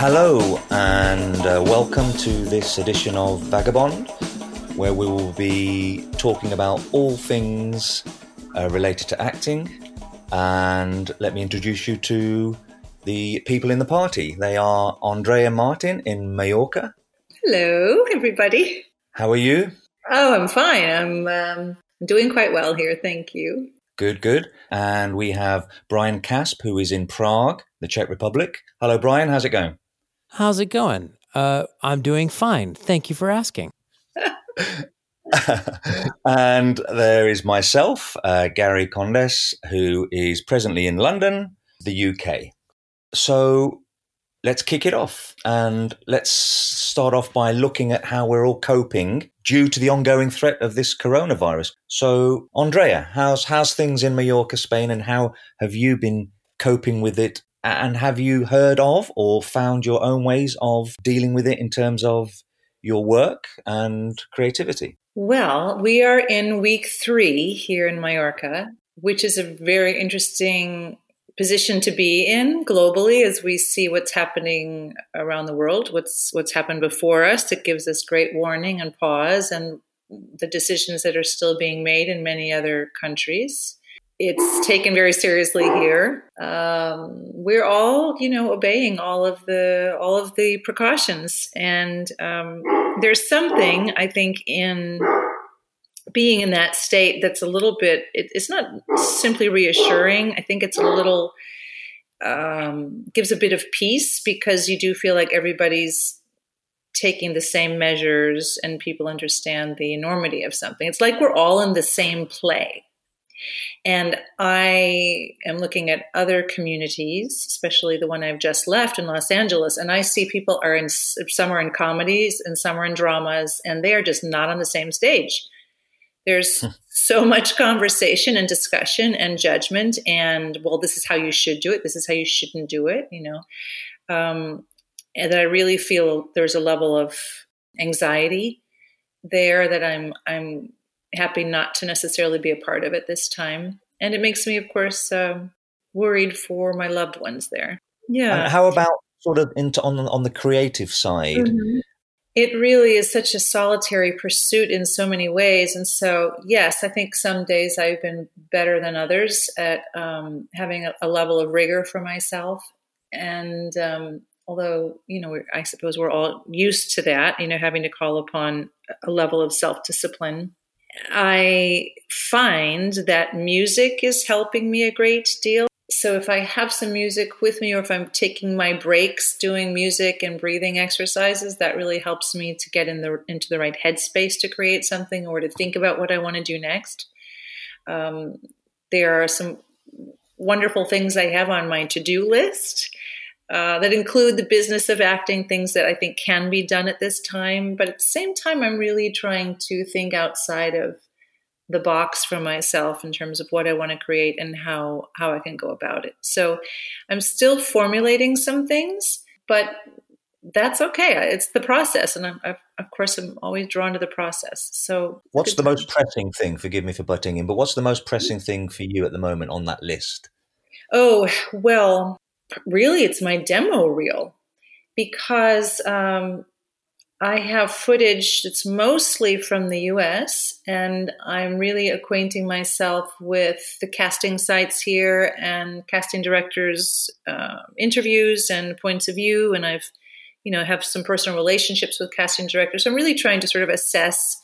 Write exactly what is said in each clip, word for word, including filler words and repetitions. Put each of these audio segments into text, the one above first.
Hello and uh, welcome to this edition of Vagabond, where we will be talking about all things uh, related to acting. And let me introduce you to the people in the party. They are Andrea Martin in Mallorca. Hello, everybody. How are you? Oh, I'm fine. I'm um, doing quite well here. Thank you. Good, good. And we have Brian Kasp, who is in Prague, the Czech Republic. Hello, Brian. How's it going? How's it going? Uh, I'm doing fine. Thank you for asking. And there is myself, uh, Gary Condes, who is presently in London, the U K. So let's kick it off. And let's start off by looking at how we're all coping due to the ongoing threat of this coronavirus. So, Andrea, how's, how's things in Mallorca, Spain, and how have you been coping with it? And have you heard of or found your own ways of dealing with it in terms of your work and creativity? Well, we are in week three here in Mallorca, which is a very interesting position to be in globally as we see what's happening around the world, what's what's happened before us. It gives us great warning and pause, and the decisions that are still being made in many other countries. It's taken very seriously here. Um, we're all, you know, obeying all of the all of the precautions, and um, there's something I think in being in that state that's a little bit. It, it's not simply reassuring. I think it's a little um, gives a bit of peace, because you do feel like everybody's taking the same measures and people understand the enormity of something. It's like we're all in the same play. And I am looking at other communities, especially the one I've just left in Los Angeles, and I see people are in, some are in comedies and some are in dramas, and they are just not on the same stage. There's so much conversation and discussion and judgment and, well, this is how you should do it. This is how you shouldn't do it, you know, um, and that I really feel there's a level of anxiety there that I'm, I'm, happy not to necessarily be a part of it this time. And it makes me, of course, um, worried for my loved ones there. Yeah. And how about sort of into, on, on the creative side? Mm-hmm. It really is such a solitary pursuit in so many ways. And so, yes, I think some days I've been better than others at um, having a, a level of rigor for myself. And um, although, you know, I suppose we're all used to that, you know, having to call upon a level of self-discipline. I find that music is helping me a great deal. So if I have some music with me, or if I'm taking my breaks doing music and breathing exercises, that really helps me to get in the into the right headspace to create something or to think about what I want to do next. Um, there are some wonderful things I have on my to-do list uh, that include the business of acting, things that I think can be done at this time. But at the same time, I'm really trying to think outside of the box for myself in terms of what I want to create and how, how I can go about it. So I'm still formulating some things, but that's okay. It's the process. And I'm, I've, of course, I'm always drawn to the process. So what's the most pressing thing? Forgive me for butting in, but what's the most pressing thing for you at the moment on that list? Oh, well, really, it's my demo reel, because um, I have footage that's mostly from the U S, and I'm really acquainting myself with the casting sites here and casting directors' uh, interviews and points of view. And I've, you know, have some personal relationships with casting directors. So I'm really trying to sort of assess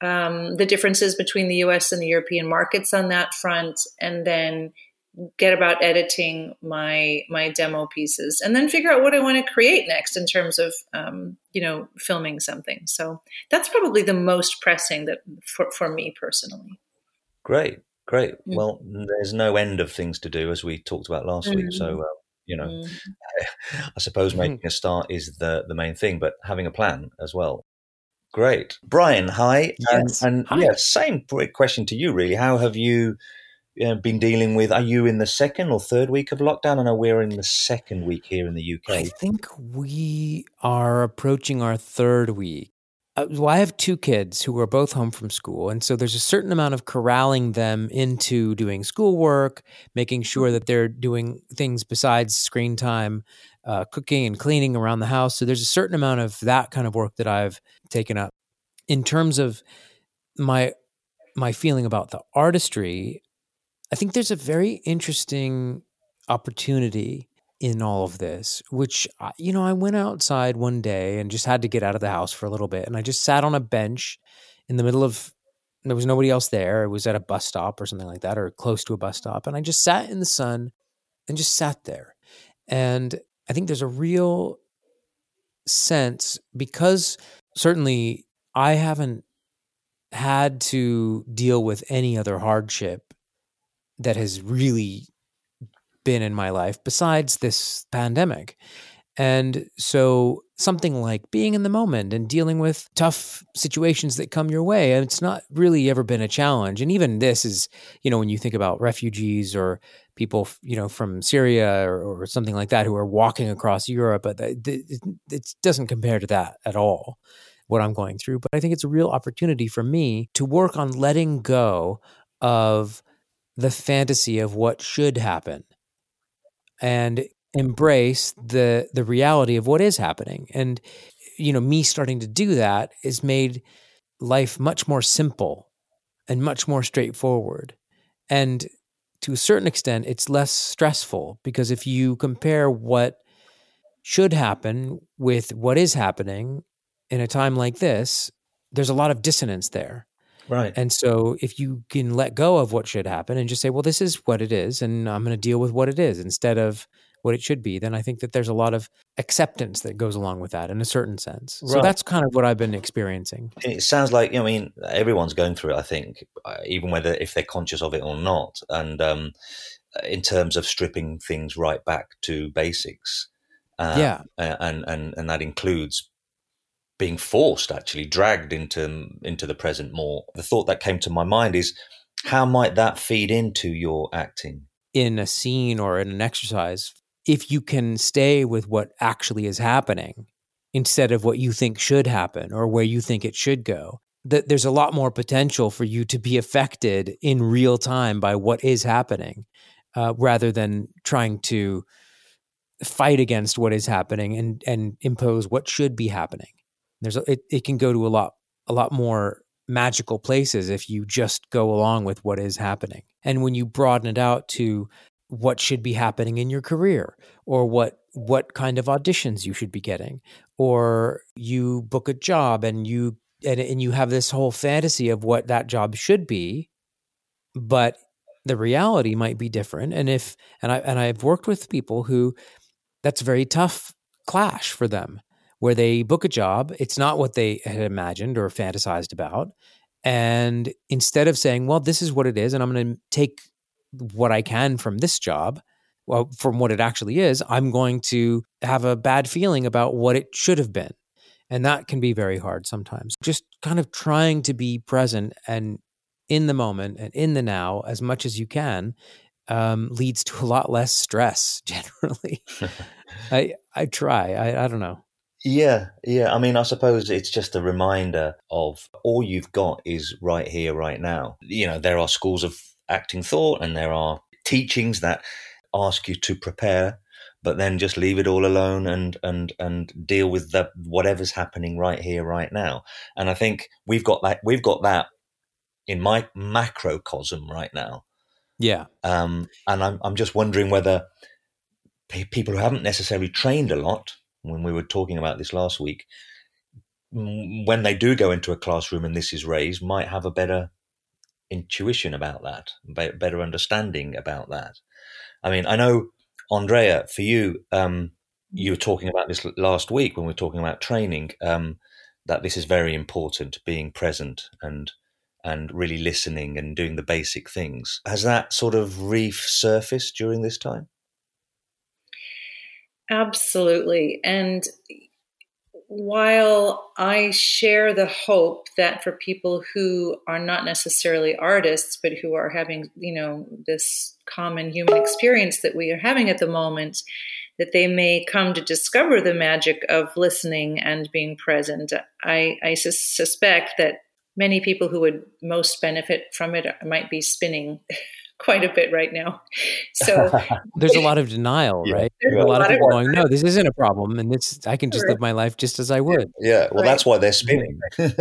um, the differences between the U S and the European markets on that front, and then get about editing my my demo pieces, and then figure out what I want to create next in terms of um, you know filming something. So that's probably the most pressing that for for me personally. Great, great. Mm-hmm. Well, there's no end of things to do, as we talked about last mm-hmm. week. So uh, you know, mm-hmm. I suppose making mm-hmm. a start is the the main thing, but having a plan as well. Great, Brian. Hi, yes. and, and hi. Yeah, same question to you, really. How have you? Uh, been dealing with, are you in the second or third week of lockdown? I know we're in the second week here in the U K. I think we are approaching our third week. Uh, well, I have two kids who are both home from school. And so there's a certain amount of corralling them into doing schoolwork, making sure that they're doing things besides screen time uh, cooking and cleaning around the house. So there's a certain amount of that kind of work that I've taken up. In terms of my my feeling about the artistry, I think there's a very interesting opportunity in all of this, which, you know, I went outside one day and just had to get out of the house for a little bit. And I just sat on a bench in the middle of, there was nobody else there. It was at a bus stop or something like that, or close to a bus stop. And I just sat in the sun and just sat there. And I think there's a real sense, because certainly I haven't had to deal with any other hardship that has really been in my life besides this pandemic. And so something like being in the moment and dealing with tough situations that come your way, and it's not really ever been a challenge. And even this is, you know, when you think about refugees or people, you know, from Syria or, or something like that who are walking across Europe, but it, it doesn't compare to that at all, what I'm going through. But I think it's a real opportunity for me to work on letting go of the fantasy of what should happen and embrace the the reality of what is happening. And, you know, me starting to do that has made life much more simple and much more straightforward. And to a certain extent, it's less stressful, because if you compare what should happen with what is happening in a time like this, there's a lot of dissonance there. Right. And so if you can let go of what should happen and just say, well, this is what it is, and I'm going to deal with what it is instead of what it should be, then I think that there's a lot of acceptance that goes along with that in a certain sense. Right. So that's kind of what I've been experiencing. It sounds like, you know, I mean, everyone's going through it, I think, even whether if they're conscious of it or not. And um, in terms of stripping things right back to basics. Um, yeah. And, and, and that includes being forced, actually dragged into into the present more. The thought that came to my mind is, how might that feed into your acting? In a scene or in an exercise, if you can stay with what actually is happening instead of what you think should happen or where you think it should go, that there's a lot more potential for you to be affected in real time by what is happening, uh, rather than trying to fight against what is happening and, and impose what should be happening. There's a, it, it can go to a lot a lot more magical places if you just go along with what is happening. And when you broaden it out to what should be happening in your career, or what what kind of auditions you should be getting, or you book a job and you and, and you have this whole fantasy of what that job should be, but the reality might be different. And if and I and I've worked with people who that's a very tough clash for them, where they book a job, it's not what they had imagined or fantasized about. And instead of saying, well, this is what it is, and I'm going to take what I can from this job, well, from what it actually is, I'm going to have a bad feeling about what it should have been. And that can be very hard sometimes. Just kind of trying to be present and in the moment and in the now as much as you can um, leads to a lot less stress generally. I I try. I, I don't know. Yeah, yeah. I mean, I suppose it's just a reminder of all you've got is right here, right now. You know, there are schools of acting thought and there are teachings that ask you to prepare, but then just leave it all alone and and and deal with the whatever's happening right here, right now. And I think we've got that. We've got that in my macrocosm right now. Yeah. Um. And I'm I'm just wondering whether p- people who haven't necessarily trained a lot, when we were talking about this last week, when they do go into a classroom and this is raised, might have a better intuition about that, better understanding about that. I mean, I know, Andrea, for you, um, you were talking about this last week when we were talking about training, um, that this is very important, being present and and really listening and doing the basic things. Has that sort of resurfaced during this time? Absolutely. And while I share the hope that for people who are not necessarily artists, but who are having, you know, this common human experience that we are having at the moment, that they may come to discover the magic of listening and being present, I, I su- suspect that many people who would most benefit from it might be spinning quite a bit right now. So there's a lot of denial, yeah, right? There's a, a lot, lot of people of going, no, this isn't a problem. And this, I can just right. live my life just as I would. Yeah. Well, right. that's why they're spinning. Right.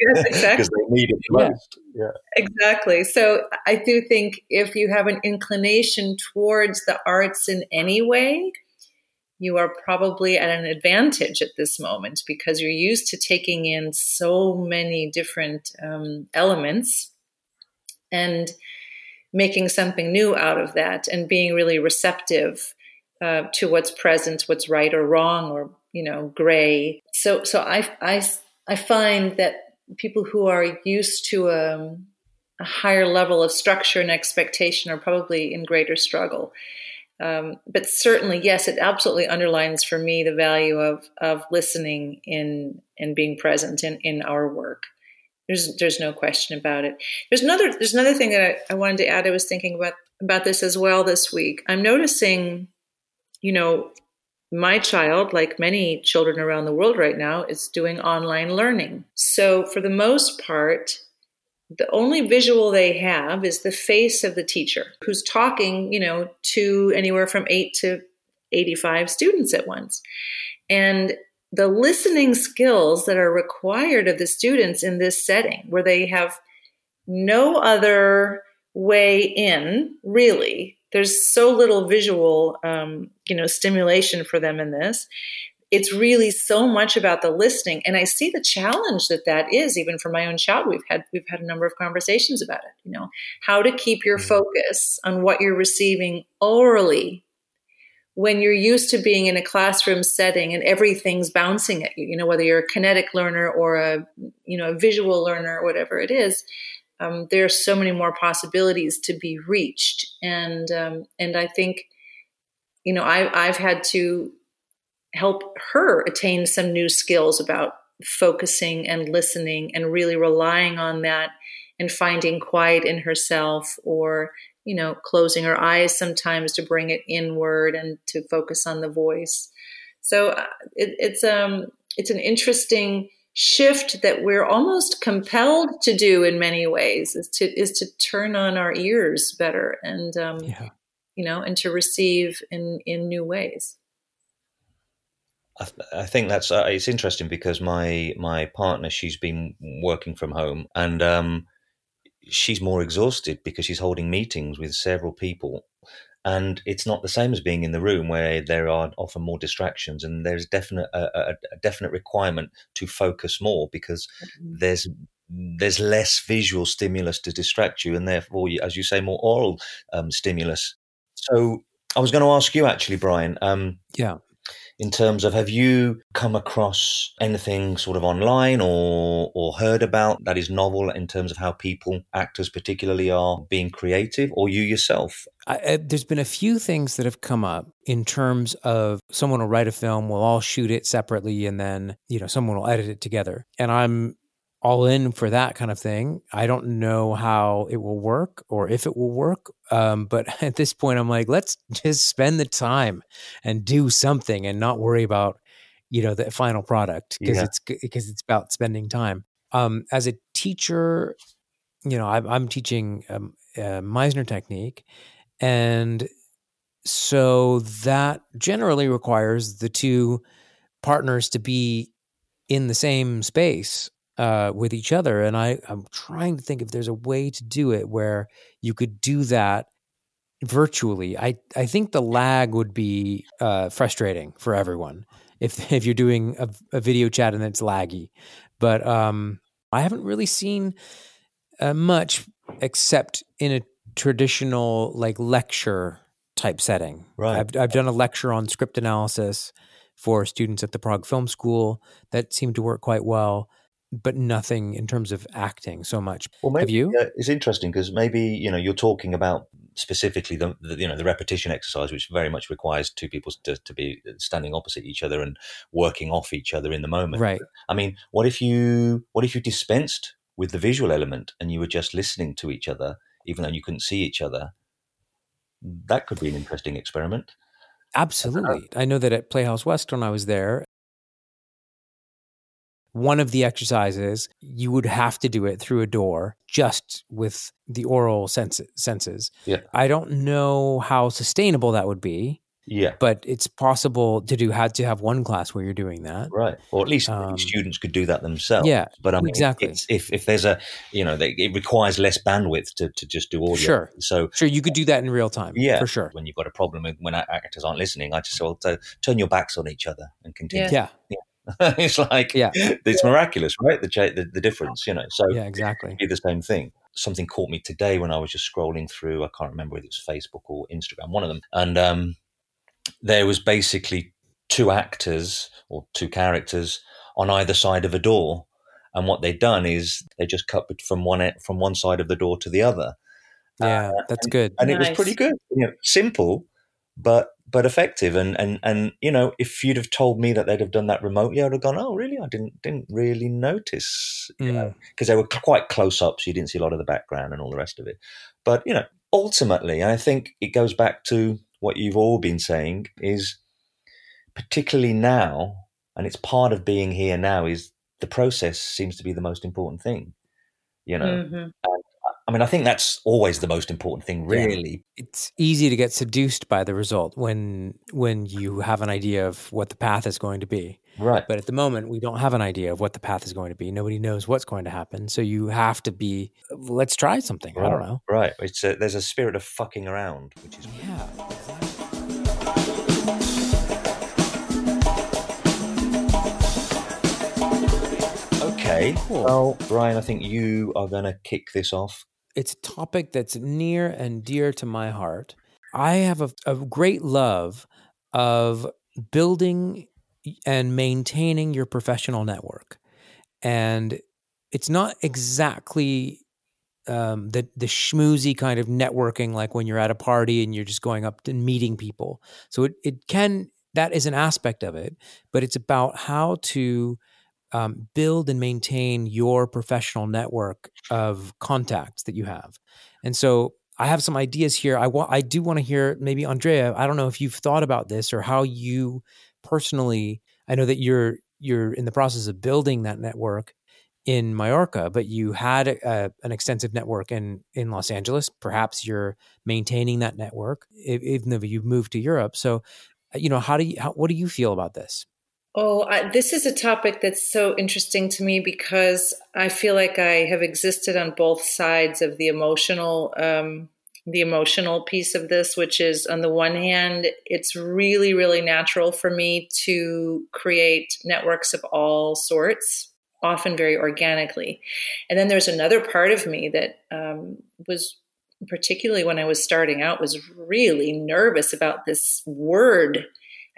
Yes, exactly. Because they need it most. Yeah. yeah. Exactly. So I do think if you have an inclination towards the arts in any way, you are probably at an advantage at this moment because you're used to taking in so many different um, elements and making something new out of that and being really receptive uh, to what's present, what's right or wrong or, you know, gray. So so I, I, I find that people who are used to a, a higher level of structure and expectation are probably in greater struggle. Um, but certainly, yes, it absolutely underlines for me the value of of listening in and being present in, in our work. There's there's no question about it. There's another there's another thing that I, I wanted to add. I was thinking about, about this as well this week. I'm noticing, you know, my child, like many children around the world right now, is doing online learning. So for the most part, the only visual they have is the face of the teacher who's talking, you know, to anywhere from eight to eighty-five students at once. And the listening skills that are required of the students in this setting where they have no other way in, really, there's so little visual, um, you know, stimulation for them in this. It's really so much about the listening, and I see the challenge that that is. Even for my own child, we've had we've had a number of conversations about it. You know, how to keep your focus on what you're receiving orally when you're used to being in a classroom setting and everything's bouncing at you. You know, whether you're a kinetic learner or a you know a visual learner or whatever it is, um, there are so many more possibilities to be reached. And um, and I think, you know, I, I've had to help her attain some new skills about focusing and listening and really relying on that and finding quiet in herself or, you know, closing her eyes sometimes to bring it inward and to focus on the voice. So it, it's, um, it's an interesting shift that we're almost compelled to do in many ways is to, is to turn on our ears better and, um, yeah. you know, and to receive in, in new ways. I, th- I think that's uh, it's interesting because my my partner, she's been working from home and um, she's more exhausted because she's holding meetings with several people. And it's not the same as being in the room where there are often more distractions, and there's definite uh, a, a definite requirement to focus more because mm-hmm. there's there's less visual stimulus to distract you, and therefore, as you say, more oral um, stimulus. So I was going to ask you actually, Brian. Um, yeah. In terms of, have you come across anything sort of online or or heard about that is novel in terms of how people, actors particularly, are being creative, or you yourself? I, I, there's been a few things that have come up in terms of someone will write a film, we'll all shoot it separately, and then, you know, someone will edit it together. And I'm all in for that kind of thing. I don't know how it will work or if it will work. Um, but at this point, I'm like, let's just spend the time and do something and not worry about, you know, the final product because yeah. it's because it's about spending time. Um, as a teacher, you know, I'm, I'm teaching um, uh, Meisner technique. And so that generally requires the two partners to be in the same space Uh, with each other. And I, I'm trying to think if there's a way to do it where you could do that virtually. I, I think the lag would be uh, frustrating for everyone if if you're doing a, a video chat and it's laggy. But um, I haven't really seen uh, much except in a traditional like lecture type setting. Right. I've, I've done a lecture on script analysis for students at the Prague Film School that seemed to work quite well. But nothing in terms of acting so much. Well, maybe, have you? Uh, it's interesting because maybe, you know, you're talking about specifically the, the, you know, the repetition exercise, which very much requires two people to, to be standing opposite each other and working off each other in the moment. Right. I mean, what if you, what if you dispensed with the visual element and you were just listening to each other, even though you couldn't see each other? That could be an interesting experiment. Absolutely. I know that at Playhouse West, when I was there, one of the exercises, you would have to do it through a door just with the oral senses. Yeah. I don't know how sustainable that would be. Yeah. But it's possible to do, had to have one class where you're doing that. Right. Or at least um, students could do that themselves. Yeah. But I mean, exactly. It's, if, if there's a, you know, they, it requires less bandwidth to, to just do audio. Sure. So, sure. You could do that in real time. Yeah. For sure. When you've got a problem, when actors aren't listening, I just say, well, t- turn your backs on each other and continue. Yeah. yeah. yeah. It's like, yeah. it's miraculous, right? The, the the difference, you know. So yeah, exactly. It could be the same thing. Something caught me today when I was just scrolling through. I can't remember whether it was Facebook or Instagram, one of them. And um, there was basically two actors or two characters on either side of a door, and what they'd done is they just cut from one from one side of the door to the other. Yeah, uh, that's and, good, and nice. It was pretty good. You know, simple, but. But effective, and, and and you know, if you'd have told me that they'd have done that remotely, I'd have gone, oh, really? I didn't didn't really notice, you mm. know, because they were quite close up, so you didn't see a lot of the background and all the rest of it. But you know, ultimately, I think it goes back to what you've all been saying is, particularly now, and it's part of being here now, is the process seems to be the most important thing, you know. Mm-hmm. And, I mean, I think that's always the most important thing, really. Yeah. It's easy to get seduced by the result when when you have an idea of what the path is going to be. Right. But at the moment, we don't have an idea of what the path is going to be. Nobody knows what's going to happen. So you have to be, let's try something. Right. I don't know. Right. It's a, there's a spirit of fucking around, which is great. Yeah. Okay. Cool. Well, Brian, I think you are going to kick this off. It's a topic that's near and dear to my heart. I have a, a great love of building and maintaining your professional network. And it's not exactly um, the, the schmoozy kind of networking, like when you're at a party and you're just going up and meeting people. So it, it can, that is an aspect of it, but it's about how to Um, build and maintain your professional network of contacts that you have. And so I have some ideas here. I want, I do want to hear maybe Andrea, I don't know if you've thought about this or how you personally, I know that you're, you're in the process of building that network in Mallorca, but you had a, a, an extensive network in, in Los Angeles. Perhaps you're maintaining that network, even though you've moved to Europe. So, you know, how do you, how, what do you feel about this? Oh, I, this is a topic that's so interesting to me because I feel like I have existed on both sides of the emotional, um, the emotional piece of this, which is on the one hand, it's really, really natural for me to create networks of all sorts, often very organically. And then there's another part of me that um, was particularly when I was starting out was really nervous about this word.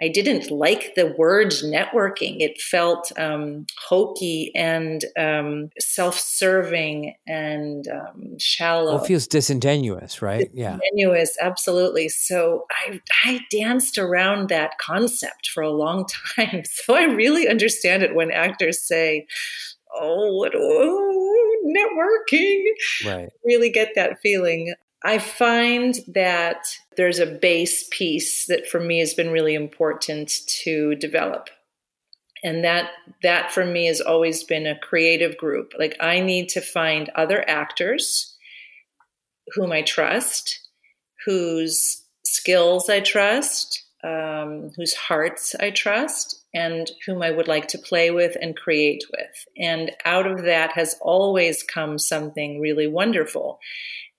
I didn't like the word networking. It felt um, hokey and um, self-serving and um, shallow. Well, it feels disingenuous, right? Disingenuous, yeah. Disingenuous, absolutely. So I, I danced around that concept for a long time. So I really understand it when actors say, oh, what, oh networking. Right. I really get that feeling. I find that there's a base piece that for me has been really important to develop. And that that for me has always been a creative group. Like I need to find other actors whom I trust, whose skills I trust, um, whose hearts I trust, and whom I would like to play with and create with. And out of that has always come something really wonderful.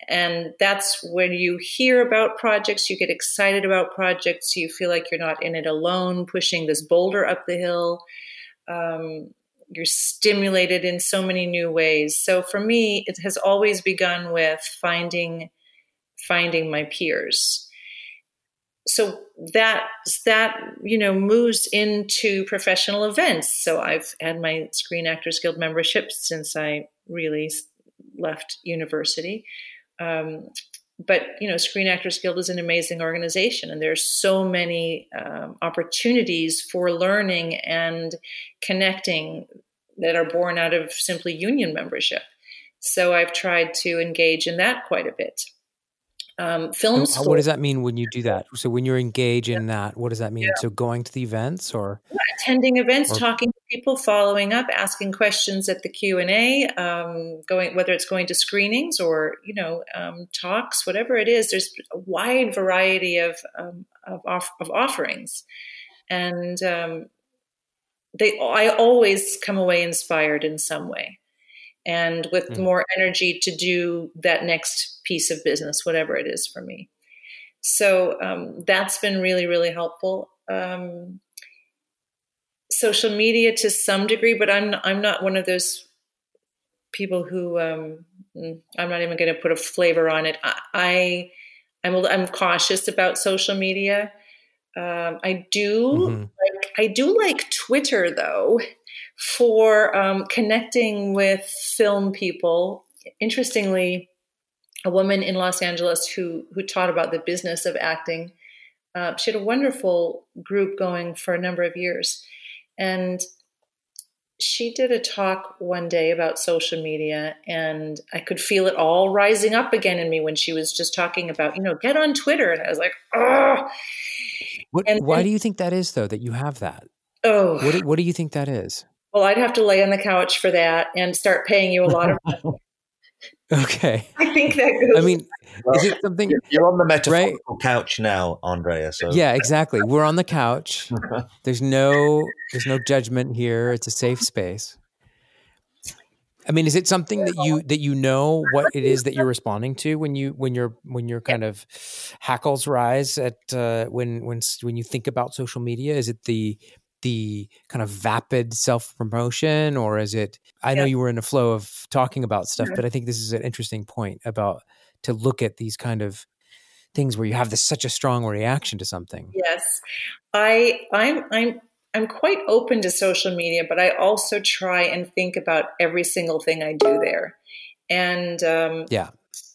And that's when you hear about projects, you get excited about projects, you feel like you're not in it alone, pushing this boulder up the hill. Um, you're stimulated in so many new ways. So for me, it has always begun with finding finding my peers. So that, that you know, moves into professional events. So I've had my Screen Actors Guild membership since I really left university. Um, but, you know, Screen Actors Guild is an amazing organization and there's so many um, opportunities for learning and connecting that are born out of simply union membership. So I've tried to engage in that quite a bit. um, film so, school. What does that mean when you do that? So when you're engaged in that, what does that mean? Yeah. So going to the events or? Yeah, attending events, or- talking to people, following up, asking questions at the Q and A, um, going, whether it's going to screenings or, you know, um, talks, whatever it is, there's a wide variety of, um, of, off- of offerings. And um, they, I always come away inspired in some way. And with mm. more energy to do that next piece of business, whatever it is for me. So um, that's been really, really helpful. Um, social media to some degree, but I'm I'm not one of those people who um, I'm not even going to put a flavor on it. I, I I'm I'm cautious about social media. Um, I do mm-hmm. like I do like Twitter though. For um, connecting with film people. Interestingly, a woman in Los Angeles who who taught about the business of acting, uh, she had a wonderful group going for a number of years. And she did a talk one day about social media, and I could feel it all rising up again in me when she was just talking about, you know, get on Twitter. And I was like, oh. What, and, why and, do you think that is, though, that you have that? Oh. What do, what do you think that is? Well, I'd have to lay on the couch for that and start paying you a lot of money. Okay. I think that goes. I mean, well, is it something? You're on the metaphorical right? couch now, Andrea. So. Yeah, exactly. We're on the couch. There's no, there's no judgment here. It's a safe space. I mean, is it something that you that you know what it is that you're responding to when you when you're when you're kind of hackles rise at uh, when when when you think about social media? Is it the the kind of vapid self-promotion, or is it, I know yeah. you were in a flow of talking about stuff, but I think this is an interesting point about to look at these kind of things where you have this, such a strong reaction to something. Yes. I, I'm, I'm, I'm quite open to social media, but I also try and think about every single thing I do there. And, um, yeah.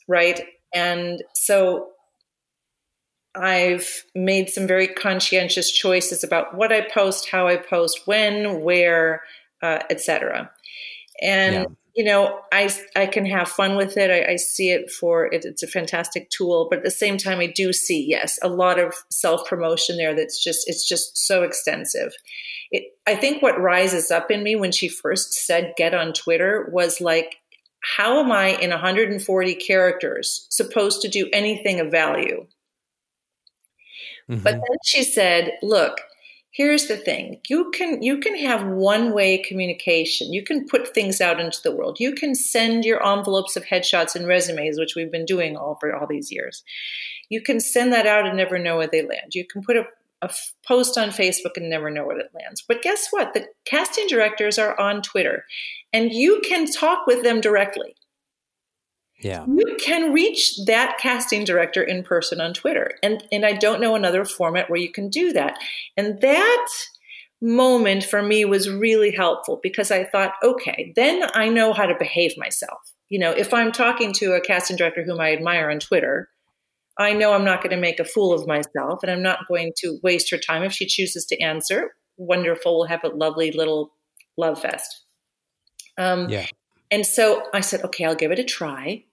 Right. And so I've made some very conscientious choices about what I post, how I post, when, where, uh, et cetera. And, yeah. you know, I, I can have fun with it. I, I see it for it. It's a fantastic tool, but at the same time, I do see, yes, a lot of self-promotion there. That's just, it's just so extensive. It, I think what rises up in me when she first said, get on Twitter was like, how am I in one hundred forty characters supposed to do anything of value? But then she said, look, here's the thing. You can you can have one-way communication. You can put things out into the world. You can send your envelopes of headshots and resumes, which we've been doing all for all these years. You can send that out and never know where they land. You can put a, a post on Facebook and never know where it lands. But guess what? The casting directors are on Twitter, and you can talk with them directly. Yeah. You can reach that casting director in person on Twitter. And and I don't know another format where you can do that. And that moment for me was really helpful because I thought, okay, then I know how to behave myself. You know, if I'm talking to a casting director whom I admire on Twitter, I know I'm not going to make a fool of myself and I'm not going to waste her time. If she chooses to answer, wonderful, we'll have a lovely little love fest. Um, yeah. And so I said, okay, I'll give it a try.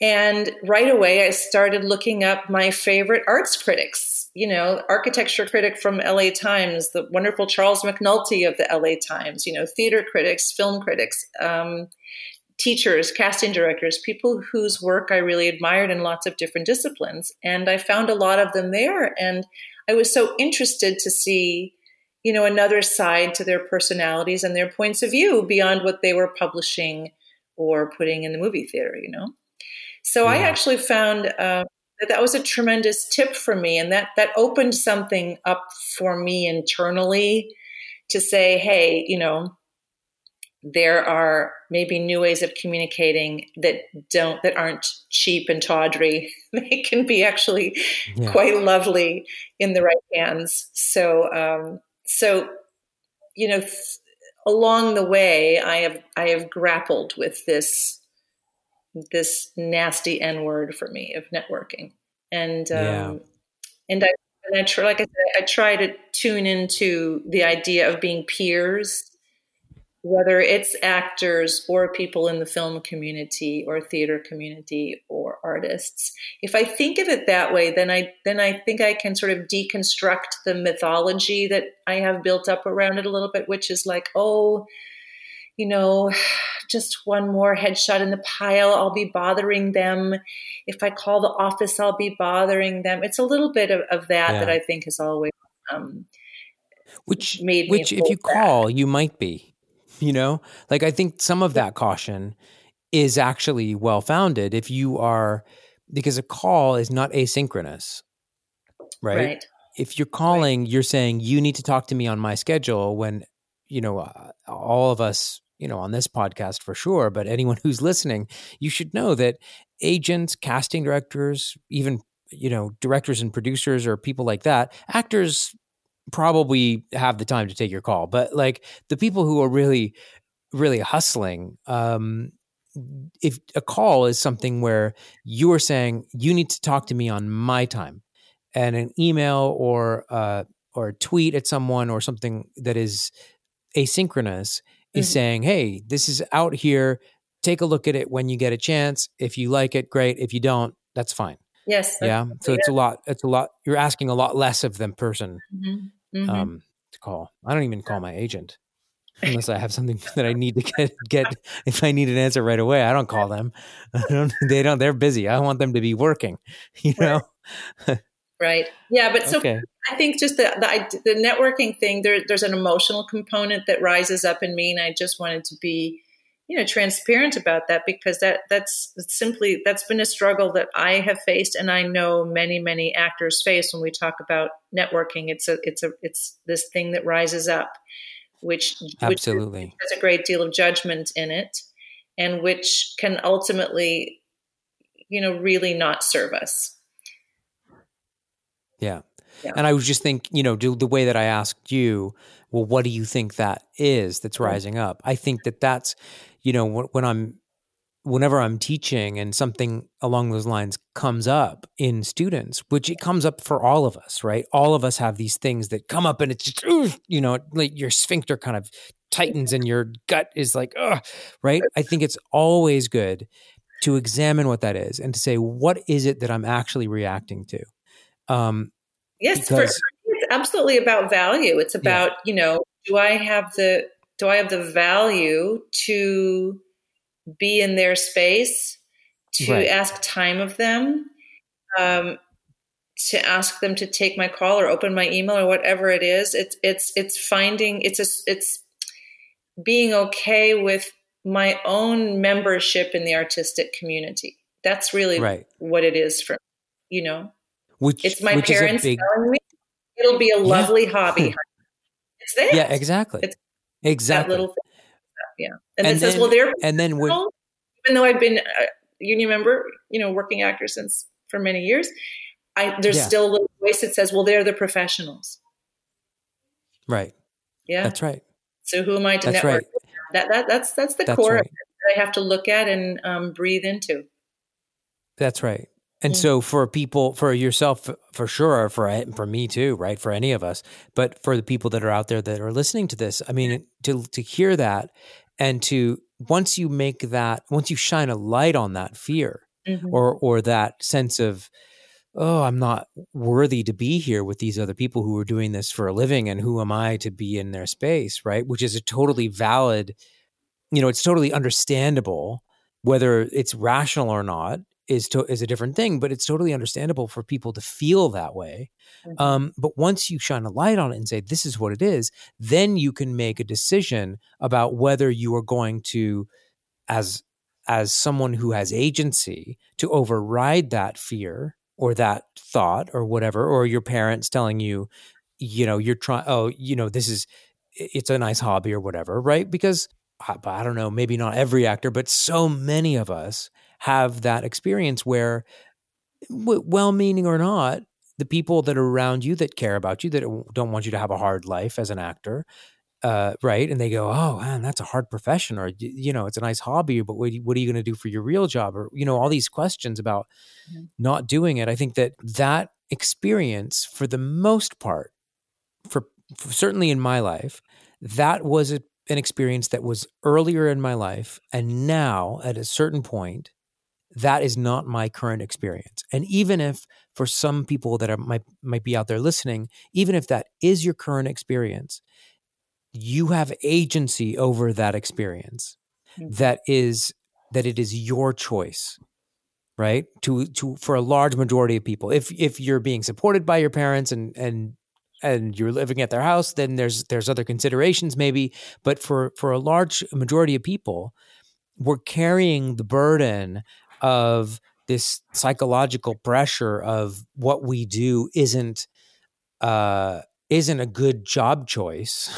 And right away, I started looking up my favorite arts critics, you know, architecture critic from L A Times, the wonderful Charles McNulty of the L A Times, you know, theater critics, film critics, um, teachers, casting directors, people whose work I really admired in lots of different disciplines. And I found a lot of them there. And I was so interested to see, you know, another side to their personalities and their points of view beyond what they were publishing or putting in the movie theater, you know? So yeah. I actually found uh, that that was a tremendous tip for me. And that, that opened something up for me internally to say, hey, you know, there are maybe new ways of communicating that don't, that aren't cheap and tawdry. They can be actually yeah. quite lovely in the right hands. So, um, so, you know, th- along the way, I have, I have grappled with this, this nasty N word for me of networking. And, um, yeah. and I, and I try, like I said, I try to tune into the idea of being peers whether it's actors or people in the film community or theater community or artists. If I think of it that way, then I then I think I can sort of deconstruct the mythology that I have built up around it a little bit, which is like, oh, you know, just one more headshot in the pile, I'll be bothering them. If I call the office, I'll be bothering them. It's a little bit of, of that yeah. that I think has always um, which made me. Which, if you back. call, you might be. You know, like I think some of that caution is actually well-founded if you are, because a call is not asynchronous, right? right. If you're calling, right. you're saying you need to talk to me on my schedule when, you know, uh, all of us, you know, on this podcast for sure, but anyone who's listening, you should know that agents, casting directors, even, you know, directors and producers or people like that, actors probably have the time to take your call, but like the people who are really, really hustling, um, if a call is something where you are saying you need to talk to me on my time, and an email or uh, or a tweet at someone or something that is asynchronous is mm-hmm. saying, hey, this is out here. Take a look at it when you get a chance. If you like it, great. If you don't, that's fine. Yes. Yeah. So it's a lot. It's a lot. You're asking a lot less of them person mm-hmm. Mm-hmm. Um, to call. I don't even call my agent unless I have something that I need to get, get. If I need an answer right away, I don't call them. I don't, they don't, they're busy. I want them to be working, you know? Right. right. Yeah. But so okay. I think just the, the, the networking thing, there, there's an emotional component that rises up in me. And I just wanted to be, you know, transparent about that, because that that's simply, that's been a struggle that I have faced. And I know many, many actors face when we talk about networking. It's a, it's a, it's this thing that rises up, which, Absolutely. which has a great deal of judgment in it, and which can ultimately, you know, really not serve us. Yeah. yeah. And I was just think, you know, do the way that I asked you, well, what do you think that is that's rising up? I think that that's, you know, when I'm, whenever I'm teaching and something along those lines comes up in students, which it comes up for all of us, right? All of us have these things that come up and it's just, you know, like your sphincter kind of tightens and your gut is like, ugh, right? I think it's always good to examine what that is and to say, what is it that I'm actually reacting to? Um, yes, because, for, it's absolutely about value. It's about, yeah. you know, do I have the... Do I have the value to be in their space, to right. ask time of them, um, to ask them to take my call or open my email or whatever it is? It's it's it's finding it's a, it's being okay with my own membership in the artistic community. That's really right. what it is for me, you know. Which it's my which parents big... telling me it'll be a lovely yeah. hobby. It's there. Yeah, exactly. It's Exactly. That little thing. Yeah. And, and it says, well, they're, and then when, even though I've been, uh, you remember, you know, working actor since for many years, I, there's yeah. still a little voice that says, well, they're the professionals. Right. Yeah. That's right. So who am I to that's network? Right. That, that, that's, that's the that's core right. of it that I have to look at and um, breathe into. That's right. And mm-hmm. so for people, for yourself, for sure, for for me too, right? For any of us, but for the people that are out there that are listening to this, I mean, to to hear that and to, once you make that, once you shine a light on that fear mm-hmm. or or that sense of, oh, I'm not worthy to be here with these other people who are doing this for a living, and who am I to be in their space, right? Which is a totally valid, you know, it's totally understandable, whether it's rational or not. Is to, is a different thing, but it's totally understandable for people to feel that way. Mm-hmm. Um, but once you shine a light on it and say, this is what it is, then you can make a decision about whether you are going to, as, as someone who has agency, to override that fear or that thought or whatever, or your parents telling you, you know, you're trying, oh, you know, this is, it's a nice hobby or whatever, right? Because I, I don't know, maybe not every actor, but so many of us have that experience where, well-meaning or not, the people that are around you, that care about you, that don't want you to have a hard life as an actor, uh, right? And they go, oh, man, that's a hard profession, or, you know, it's a nice hobby, but what are you, you going to do for your real job? Or, you know, all these questions about mm-hmm. not doing it. I think that that experience, for the most part, for, for certainly in my life, that was a, an experience that was earlier in my life, and now at a certain point, that is not my current experience. And even if for some people that are, might might be out there listening, even if that is your current experience, you have agency over that experience. Mm-hmm. That is that it is your choice, right? To to for a large majority of people, if if you're being supported by your parents and and and you're living at their house, then there's there's other considerations maybe. But for for a large majority of people, we're carrying the burden of this psychological pressure of what we do isn't uh, isn't a good job choice.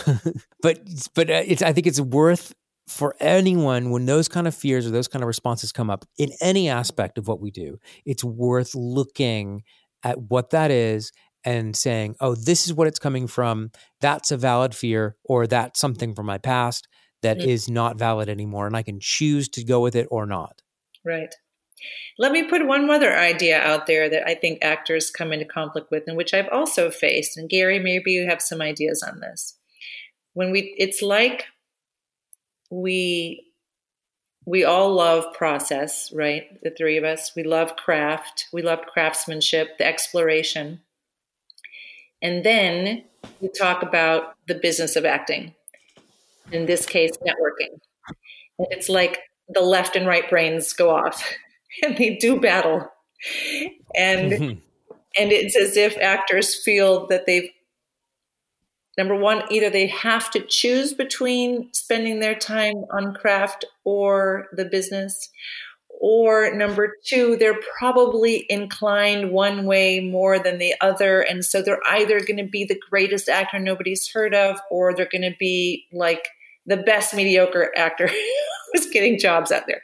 but but it's I think it's worth for anyone when those kind of fears or those kind of responses come up in any aspect of what we do, it's worth looking at what that is and saying, oh, this is what it's coming from. That's a valid fear, or that's something from my past that mm-hmm. is not valid anymore, and I can choose to go with it or not. Right. Let me put one other idea out there that I think actors come into conflict with, and which I've also faced. And Gary, maybe you have some ideas on this. When we, it's like we we all love process, right? The three of us, we love craft, we love craftsmanship, the exploration, and then we talk about the business of acting. In this case, networking. And it's like the left and right brains go off and they do battle. And mm-hmm. and it's as if actors feel that they've, number one, either they have to choose between spending their time on craft or the business, or number two, they're probably inclined one way more than the other. And so they're either going to be the greatest actor nobody's heard of, or they're going to be like the best mediocre actor who's getting jobs out there.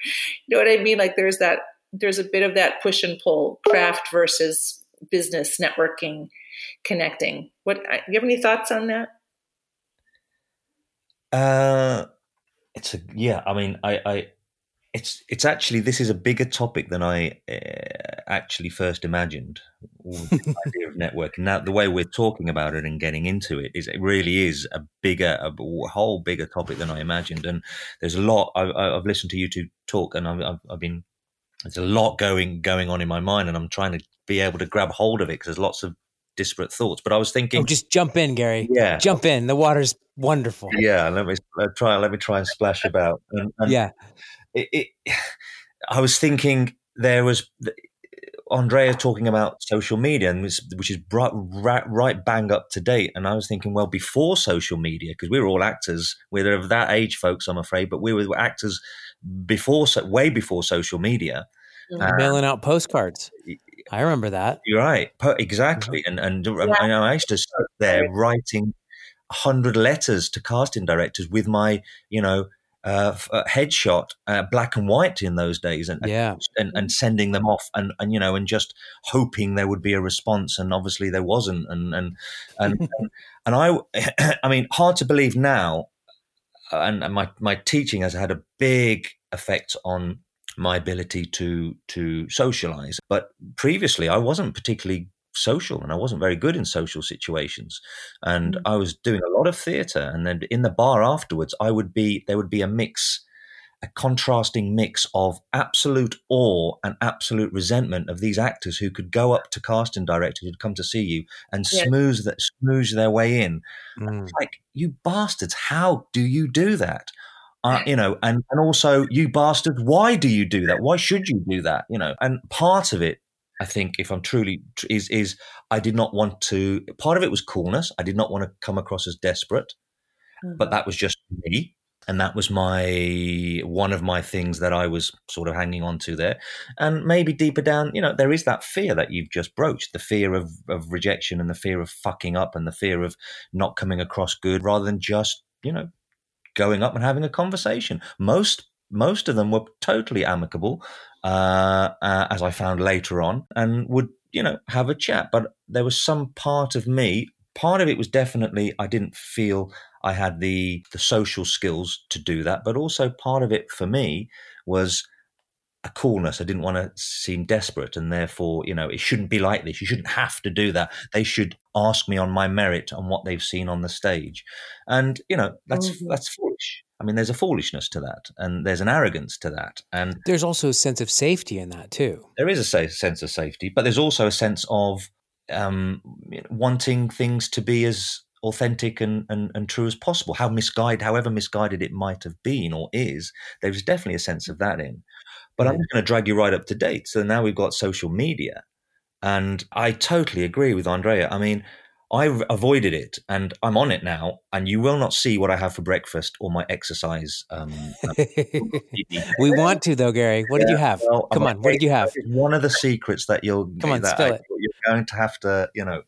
You know what I mean? Like there's that, there's a bit of that push and pull, craft versus business, networking, connecting. What, do you have any thoughts on that? Uh, it's a, yeah, I mean, I, I, it's, it's actually, this is a bigger topic than I uh, actually first imagined. The idea of networking. Now, the way we're talking about it and getting into it is, it really is a bigger, a whole bigger topic than I imagined. And there's a lot. I, I've listened to you two talk, and I've, I've been. There's a lot going going on in my mind, and I'm trying to be able to grab hold of it because there's lots of disparate thoughts. But I was thinking, oh, just jump in, Gary. Yeah, jump in. The water's wonderful. Yeah, let me let try. Let me try and splash about. And, and yeah, it, it, I was thinking there was. Andrea talking about social media, and was, which is right, right, right bang up to date. And I was thinking, well, before social media, because we were all actors, we're of that age, folks, I'm afraid, but we were actors before, way before social media. Mm-hmm. Uh, mailing out postcards. I remember that. You're right. Exactly. Mm-hmm. And and yeah. I, know, I used to sit there writing one hundred letters to casting directors with my, you know, Uh, uh, headshot, uh, black and white in those days, and yeah. and, and sending them off, and, and you know, and just hoping there would be a response, and obviously there wasn't, and and and and, and I, I mean, hard to believe now, and, and my my teaching has had a big effect on my ability to to socialize, but previously I wasn't particularly social, and I wasn't very good in social situations, and I was doing a lot of theater, and then in the bar afterwards I would be there would be a mix a contrasting mix of absolute awe and absolute resentment of these actors who could go up to casting directors who'd come to see you and yeah. smooth that smooth their way in. Mm. Like, you bastards, how do you do that? Uh, you know, and and also, you bastards, why do you do that? Why should you do that? You know, and part of it, I think, if I'm truly, is is I did not want to, part of it was coolness. I did not want to come across as desperate, mm-hmm. but that was just me. And that was my, one of my things that I was sort of hanging on to there. And maybe deeper down, you know, there is that fear that you've just broached, the fear of, of rejection, and the fear of fucking up, and the fear of not coming across good, rather than just, you know, going up and having a conversation. Most Most of them were totally amicable, uh, uh, as I found later on, and would, you know, have a chat. But there was some part of me, part of it was definitely I didn't feel I had the the social skills to do that. But also part of it for me was a coolness. I didn't want to seem desperate, and therefore, you know, it shouldn't be like this. You shouldn't have to do that. They should ask me on my merit on what they've seen on the stage. And, you know, that's mm-hmm. that's foolish. I mean, there's a foolishness to that, and there's an arrogance to that. And there's also a sense of safety in that too. There is a sa- sense of safety, but there's also a sense of um, wanting things to be as authentic and, and, and true as possible. How misguided, however misguided it might have been or is, there's definitely a sense of that in. But I'm just going to drag you right up to date. So now we've got social media. And I totally agree with Andrea. I mean, I avoided it, and I'm on it now, and you will not see what I have for breakfast or my exercise. Um, we want to, though, Gary. What yeah, did you have? Well, Come I'm on, what did you have? One of the secrets that you'll Come on, that spill I, it. You're going to have to, you know,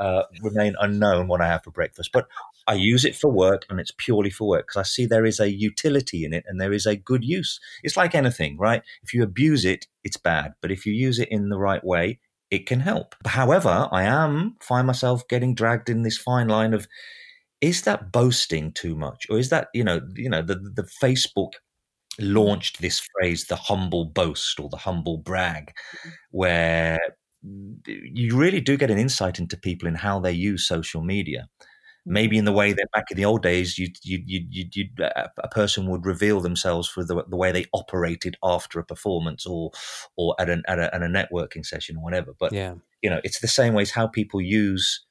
uh, remain unknown what I have for breakfast. But I use it for work, and it's purely for work, because I see there is a utility in it and there is a good use. It's like anything, right? If you abuse it, it's bad. But if you use it in the right way, it can help. However, I am find myself getting dragged in this fine line of, is that boasting too much? Or is that, you know, you know, the, the Facebook launched this phrase, the humble boast or the humble brag, where you really do get an insight into people in how they use social media. Maybe in the way that back in the old days, you, you, you, you, a person would reveal themselves for the, the way they operated after a performance, or or at an at a, at a networking session or whatever. But yeah. you know, it's the same way as how people use,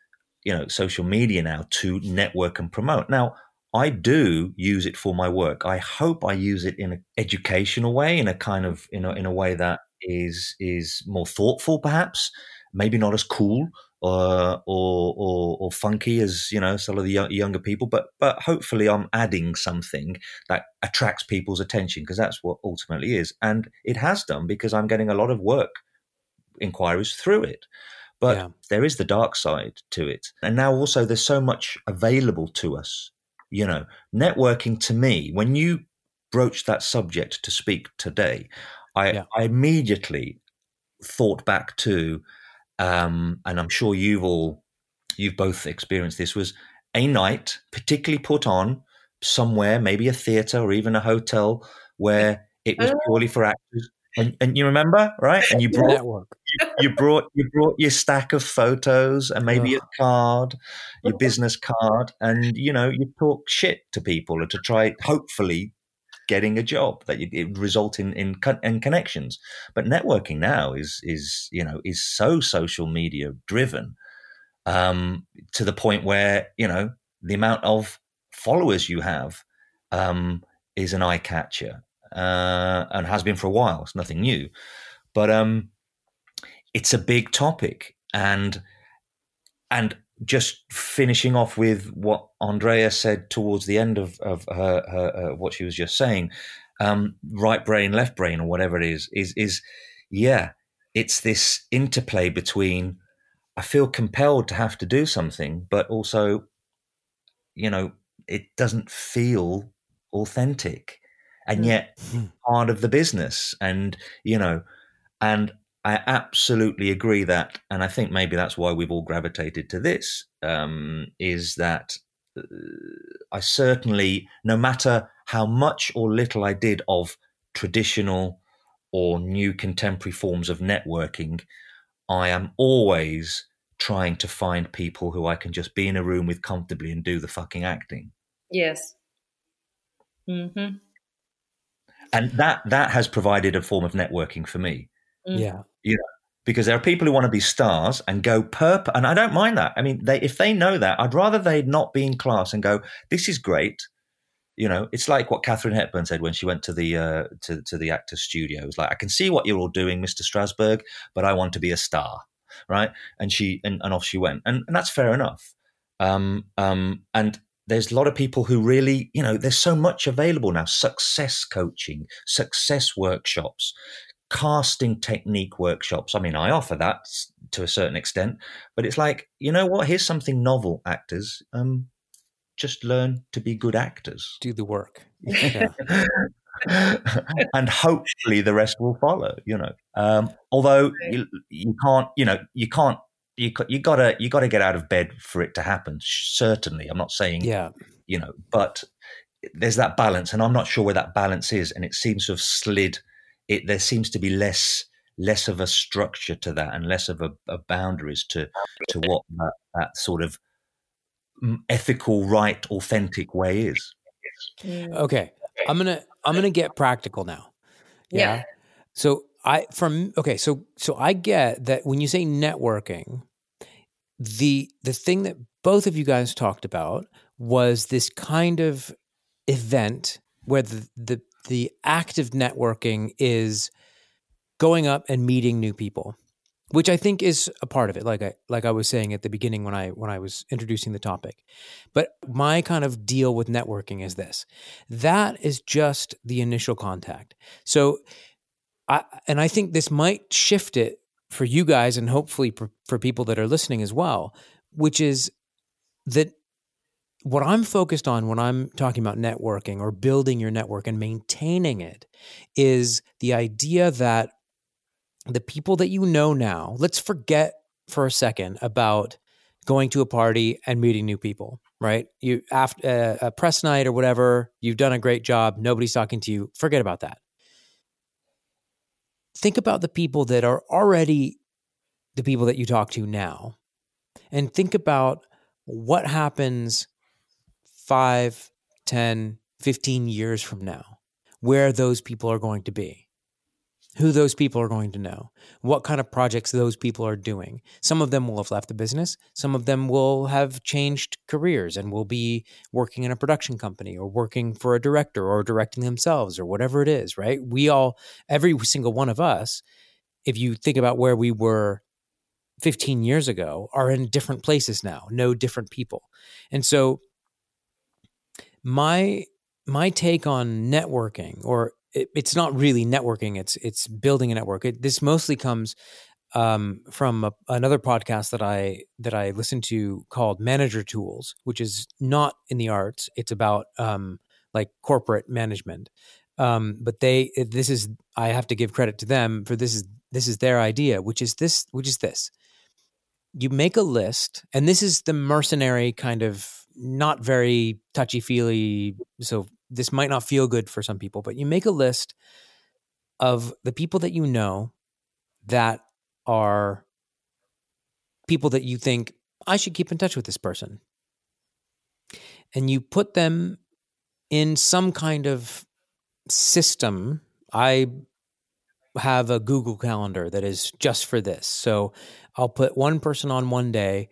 you know, social media now to network and promote. Now, I do use it for my work. I hope I use it in an educational way, in a kind of you know in a way that is is more thoughtful, perhaps. Maybe not as cool. Or, or or funky as, you know, some of the younger people, but but hopefully I'm adding something that attracts people's attention, because that's what ultimately is, and it has done, because I'm getting a lot of work inquiries through it. But yeah. there is the dark side to it, and now also there's so much available to us. You know, networking to me, when you broached that subject to speak today, I, yeah. I immediately thought back to. Um, and I'm sure you've all, you've both experienced this, was a night particularly put on somewhere, maybe a theatre or even a hotel, where it was purely for actors. And, and you remember, right? And you brought you, you brought you brought your stack of photos and maybe oh. a card, your business card, and you know you talk shit to people to try, hopefully, getting a job that it result in, in in connections. But networking now is is you know is so social media driven, um, to the point where you know the amount of followers you have um, is an eye catcher, uh, and has been for a while. It's nothing new, but um, it's a big topic. And and just finishing off with what Andrea said towards the end of, of her, her, her, what she was just saying, um, right brain, left brain, or whatever it is, is, is, yeah, it's this interplay between, I feel compelled to have to do something, but also, you know, it doesn't feel authentic, and yet mm-hmm. part of the business. And, you know, and, I absolutely agree that, and I think maybe that's why we've all gravitated to this, um, is that uh, I certainly, no matter how much or little I did of traditional or new contemporary forms of networking, I am always trying to find people who I can just be in a room with comfortably and do the fucking acting. Yes. Mm-hmm. And that that has provided a form of networking for me. Yeah. You know, because there are people who want to be stars and go perp, and I don't mind that. I mean, they if they know that, I'd rather they not be in class and go, this is great. You know, it's like what Katharine Hepburn said when she went to the uh, to, to the actor's studio. It was like, I can see what you're all doing, Mister Strasberg, but I want to be a star, right? And she and, and off she went. And, and that's fair enough. Um, um, and there's a lot of people who really, you know, there's so much available now. Success coaching, success workshops, casting technique workshops. I mean, I offer that to a certain extent, but it's like, you know what? Here's something novel, actors. Um, just learn to be good actors. Do the work. Yeah. And hopefully the rest will follow, you know. Um, although you, you can't, you know, you can't, you, you gotta, you gotta get out of bed for it to happen. Certainly. I'm not saying, yeah. you know, but there's that balance, and I'm not sure where that balance is. And it seems to have slid it, there seems to be less less of a structure to that and less of a, a boundaries to to what that, that sort of ethical, right, authentic way is. Okay, I'm gonna I'm gonna get practical now. Yeah. yeah. So I from okay, so so I get that when you say networking, the the thing that both of you guys talked about was this kind of event where the the, the act of networking is going up and meeting new people, which I think is a part of it. Like I like I was saying at the beginning when I when I was introducing the topic, but my kind of deal with networking is this: that is just the initial contact. So, I and I think this might shift it for you guys, and hopefully for, for people that are listening as well, which is that what I'm focused on when I'm talking about networking or building your network and maintaining it is the idea that the people that you know now, let's forget for a second about going to a party and meeting new people, right? You after uh, a press night or whatever, you've done a great job. Nobody's talking to you. Forget about that. Think about the people that are already the people that you talk to now, and think about what happens five, ten, fifteen years from now, where those people are going to be, who those people are going to know, what kind of projects those people are doing. Some of them will have left the business. Some of them will have changed careers and will be working in a production company or working for a director or directing themselves or whatever it is, right? We all, every single one of us, if you think about where we were fifteen years ago, are in different places now, know different people. And so my my take on networking, or it, it's not really networking, it's it's building a network. It, this mostly comes um, from a, another podcast that I that I listen to called Manager Tools, which is not in the arts. It's about um, like corporate management. Um, but they this is I have to give credit to them for this is this is their idea, which is this which is this. You make a list, and this is the mercenary kind of, not very touchy-feely, so this might not feel good for some people, but you make a list of the people that you know that are people that you think, I should keep in touch with this person. And you put them in some kind of system. I have a Google Calendar that is just for this. So I'll put one person on one day,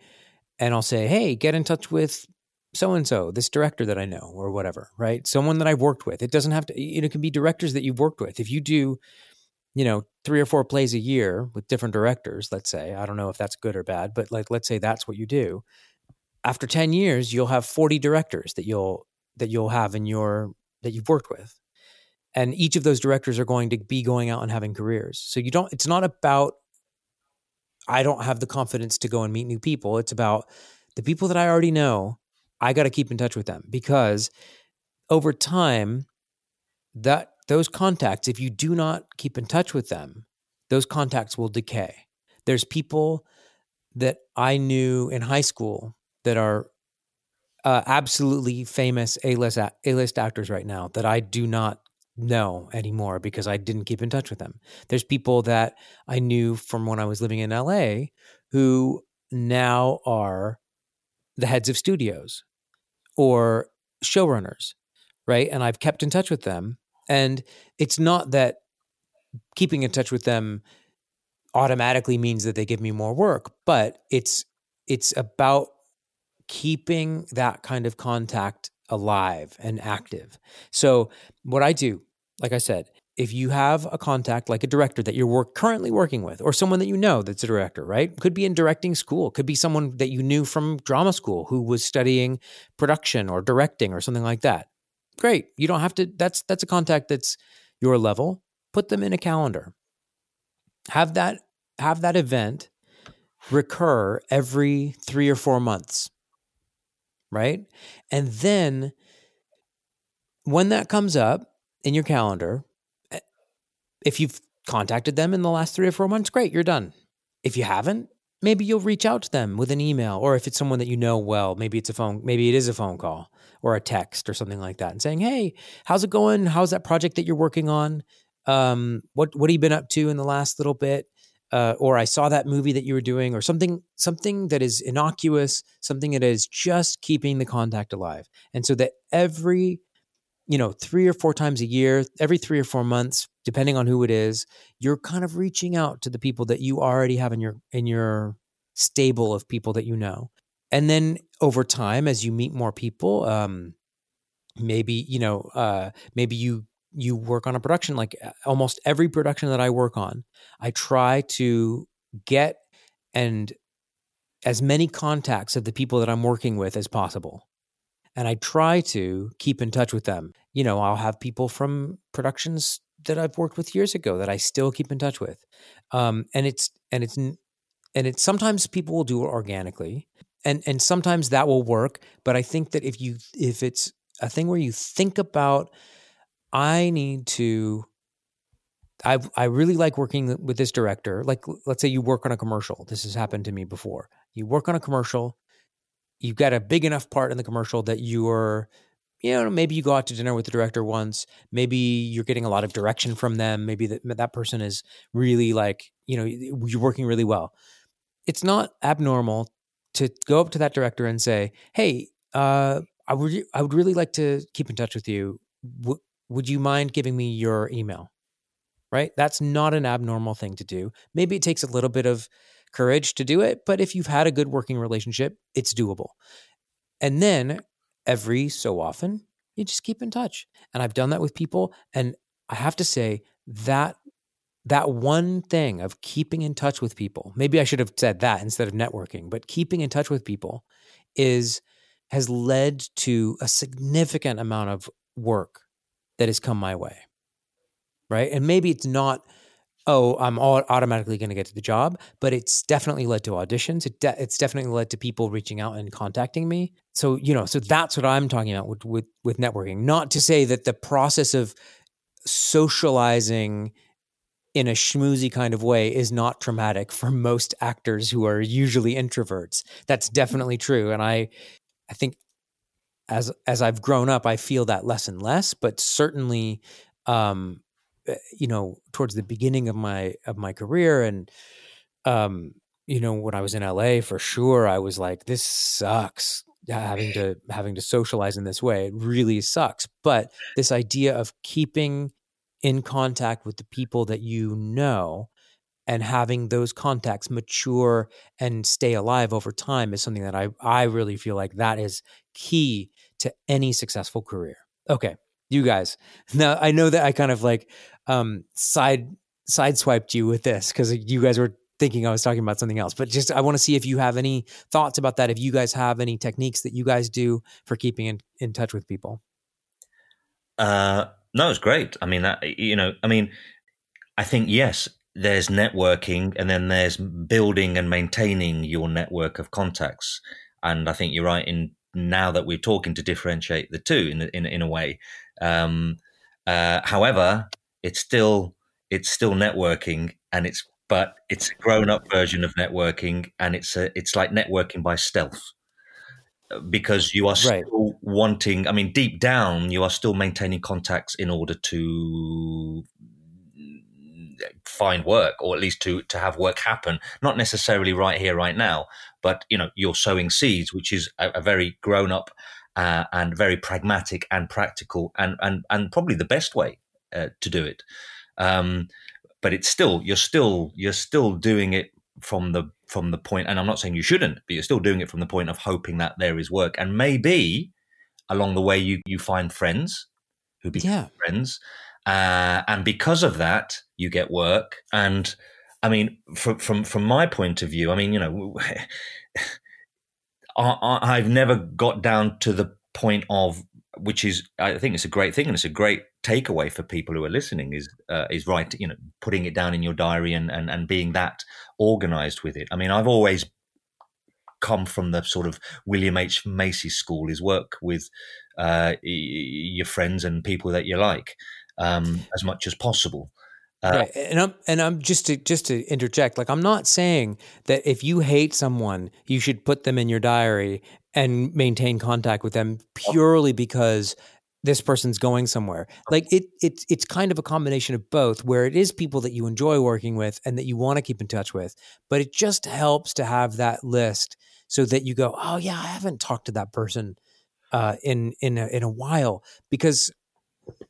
and I'll say, hey, get in touch with so-and-so, this director that I know, or whatever, right? Someone that I've worked with. It doesn't have to, it can be directors that you've worked with. If you do, you know, three or four plays a year with different directors, let's say, I don't know if that's good or bad, but like, let's say that's what you do. After ten years, you'll have forty directors that you'll, that you'll have in your, that you've worked with. And each of those directors are going to be going out and having careers. So you don't, it's not about, I don't have the confidence to go and meet new people. It's about the people that I already know. I got to keep in touch with them, because over time, that those contacts, if you do not keep in touch with them, those contacts will decay. There's people that I knew in high school that are uh, absolutely famous A-list, A-list actors right now that I do not know anymore because I didn't keep in touch with them. There's people that I knew from when I was living in L A who now are the heads of studios or showrunners, right? And I've kept in touch with them. And it's not that keeping in touch with them automatically means that they give me more work, but it's it's about keeping that kind of contact alive and active. So what I do, like I said, if you have a contact like a director that you're work, currently working with, or someone that you know that's a director, right? Could be in directing school, could be someone that you knew from drama school who was studying production or directing or something like that. Great. You don't have to, that's, that's a contact that's your level. Put them in a calendar. Have that, have that event recur every three or four months, right? And then when that comes up in your calendar, if you've contacted them in the last three or four months, great, you're done. If you haven't, maybe you'll reach out to them with an email, or if it's someone that you know well, maybe it's a phone, maybe it is a phone call or a text or something like that, and saying, hey, how's it going? How's that project that you're working on? um, what what have you been up to in the last little bit? Uh, or I saw that movie that you were doing, or something something that is innocuous, something that is just keeping the contact alive. And so that every, you know, three or four times a year, every three or four months, depending on who it is, you're kind of reaching out to the people that you already have in your in your stable of people that you know. And then over time, as you meet more people, um, maybe, you know, uh, maybe you you work on a production. Like almost every production that I work on, I try to get and as many contacts of the people that I'm working with as possible. And I try to keep in touch with them. You know, I'll have people from productions that I've worked with years ago that I still keep in touch with. Um, and it's, and it's, and it's sometimes people will do it organically, and, and sometimes that will work. But I think that if you, if it's a thing where you think about, I need to, I I really like working with this director. Like, let's say you work on a commercial. This has happened to me before. You work on a commercial, you've got a big enough part in the commercial that you're, you know, maybe you go out to dinner with the director once, maybe you're getting a lot of direction from them. Maybe that, that person is really like, you know, you're working really well. It's not abnormal to go up to that director and say, hey, uh, I would, I would really like to keep in touch with you. W- would you mind giving me your email? Right? That's not an abnormal thing to do. Maybe it takes a little bit of courage to do it, but if you've had a good working relationship, it's doable. And then every so often, you just keep in touch. And I've done that with people. And I have to say that that one thing of keeping in touch with people, maybe I should have said that instead of networking, but keeping in touch with people is has led to a significant amount of work that has come my way, right? And maybe it's not, oh, I'm all automatically going to get to the job, but it's definitely led to auditions. It de- it's definitely led to people reaching out and contacting me. So, you know, so that's what I'm talking about with, with, with networking. Not to say that the process of socializing in a schmoozy kind of way is not traumatic for most actors who are usually introverts. That's definitely true. And I, I think as, as I've grown up, I feel that less and less, but certainly, um, you know, towards the beginning of my, of my career. And, um, you know, when I was in L A, for sure, I was like, this sucks having to, having to socialize in this way. It really sucks. But this idea of keeping in contact with the people that you know and having those contacts mature and stay alive over time is something that I, I really feel like that is key to any successful career. Okay. You guys, now I know that I kind of like um, side sideswiped you with this because you guys were thinking I was talking about something else. But just I want to see if you have any thoughts about that. If you guys have any techniques that you guys do for keeping in, in touch with people. Uh, no, it's great. I mean, that, you know, I mean, I think yes, there's networking, and then there's building and maintaining your network of contacts. And I think you're right in now that we're talking to differentiate the two in in in a way. Um, uh, however, it's still, it's still networking, and it's, but it's a grown up version of networking, and it's a, it's like networking by stealth because you are still right. wanting, I mean, deep down, you are still maintaining contacts in order to find work, or at least to, to have work happen, not necessarily right here, right now, but you know, you're sowing seeds, which is a, a very grown up, Uh, and very pragmatic and practical, and and and probably the best way uh, to do it. Um, but it's still you're still you're still doing it from the from the point, and I'm not saying you shouldn't, but you're still doing it from the point of hoping that there is work, and maybe along the way you you find friends who become yeah. friends, uh, and because of that you get work. And I mean, from from from my point of view, I mean, you know. I've never got down to the point of, which is, I think it's a great thing, and it's a great takeaway for people who are listening is, uh, is right, you know, putting it down in your diary and, and, and being that organized with it. I mean, I've always come from the sort of William H. Macy school, is work with uh, your friends and people that you like um, as much as possible. Uh, right. And I'm and I'm just to just to interject, like I'm not saying that if you hate someone, you should put them in your diary and maintain contact with them purely because this person's going somewhere. Like it, it, it's kind of a combination of both, where it is people that you enjoy working with and that you want to keep in touch with, but it just helps to have that list so that you go, oh yeah, I haven't talked to that person uh, in, in a, in a while, because,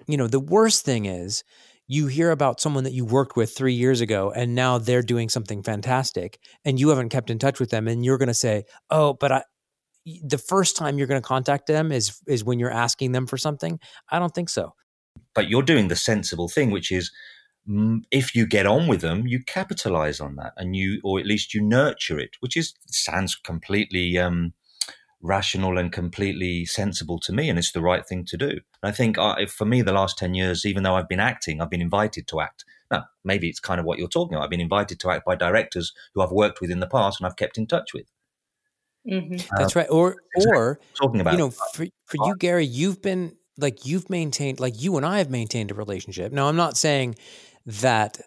you know, the worst thing is you hear about someone that you worked with three years ago and now they're doing something fantastic and you haven't kept in touch with them. And you're going to say, oh, but I, the first time you're going to contact them is is when you're asking them for something. I don't think so. But you're doing the sensible thing, which is if you get on with them, you capitalize on that, and you, or at least you nurture it, which is sounds completely um, rational and completely sensible to me, and it's the right thing to do. And I think I, for me, the last ten years, even though I've been acting, I've been invited to act. Now, maybe it's kind of what you're talking about. I've been invited to act by directors who I've worked with in the past and I've kept in touch with. Mm-hmm. Uh, That's right. Or, or talking about, you know, for, for you, Gary, you've been like, you've maintained, like you and I have maintained a relationship. Now, I'm not saying that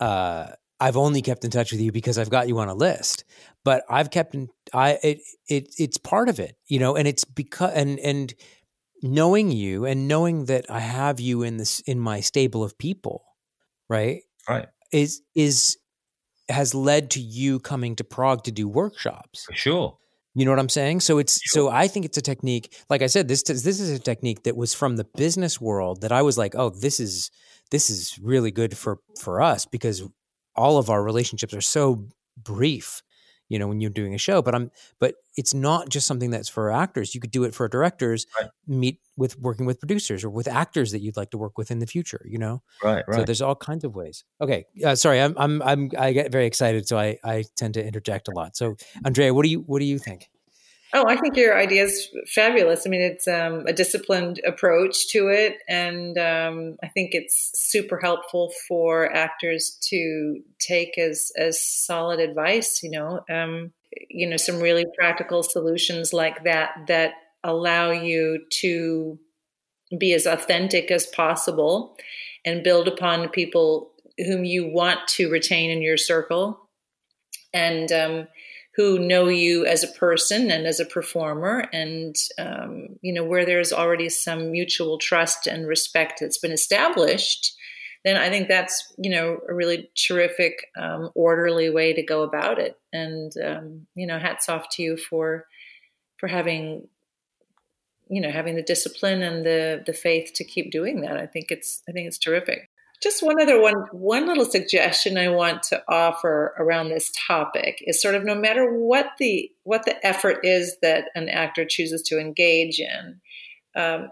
uh, I've only kept in touch with you because I've got you on a list, but I've kept in, I, it, it, it's part of it, you know, and it's because, and, and knowing you and knowing that I have you in this, in my stable of people, right? Right. Is, is, has led to you coming to Prague to do workshops. For sure. You know what I'm saying? So it's so I think it's a technique. Like I said, this this is a technique that was from the business world that I was like, oh, this is this is really good for for us, because all of our relationships are so brief, you know, when you're doing a show. But I'm but it's not just something that's for actors. You could do it for directors, right. Meet with working with producers or with actors that you'd like to work with in the future. You know, right? Right. So there's all kinds of ways. Okay, uh, sorry, I'm I'm I'm I get very excited, so I I tend to interject a lot. So Andrea, what do you what do you think? Oh, I think your idea is fabulous. I mean, it's um, a disciplined approach to it, and um, I think it's super helpful for actors to take as as solid advice. You know, um, you know, some really practical solutions like that that allow you to be as authentic as possible and build upon people whom you want to retain in your circle, and um, who know you as a person and as a performer, and, um, you know, where there's already some mutual trust and respect that's been established, then I think that's, you know, a really terrific, um, orderly way to go about it. And, um, you know, hats off to you for, for having, you know, having the discipline and the, the faith to keep doing that. I think it's, I think it's terrific. Just one other one, one little suggestion I want to offer around this topic is sort of no matter what the what the effort is that an actor chooses to engage in, um,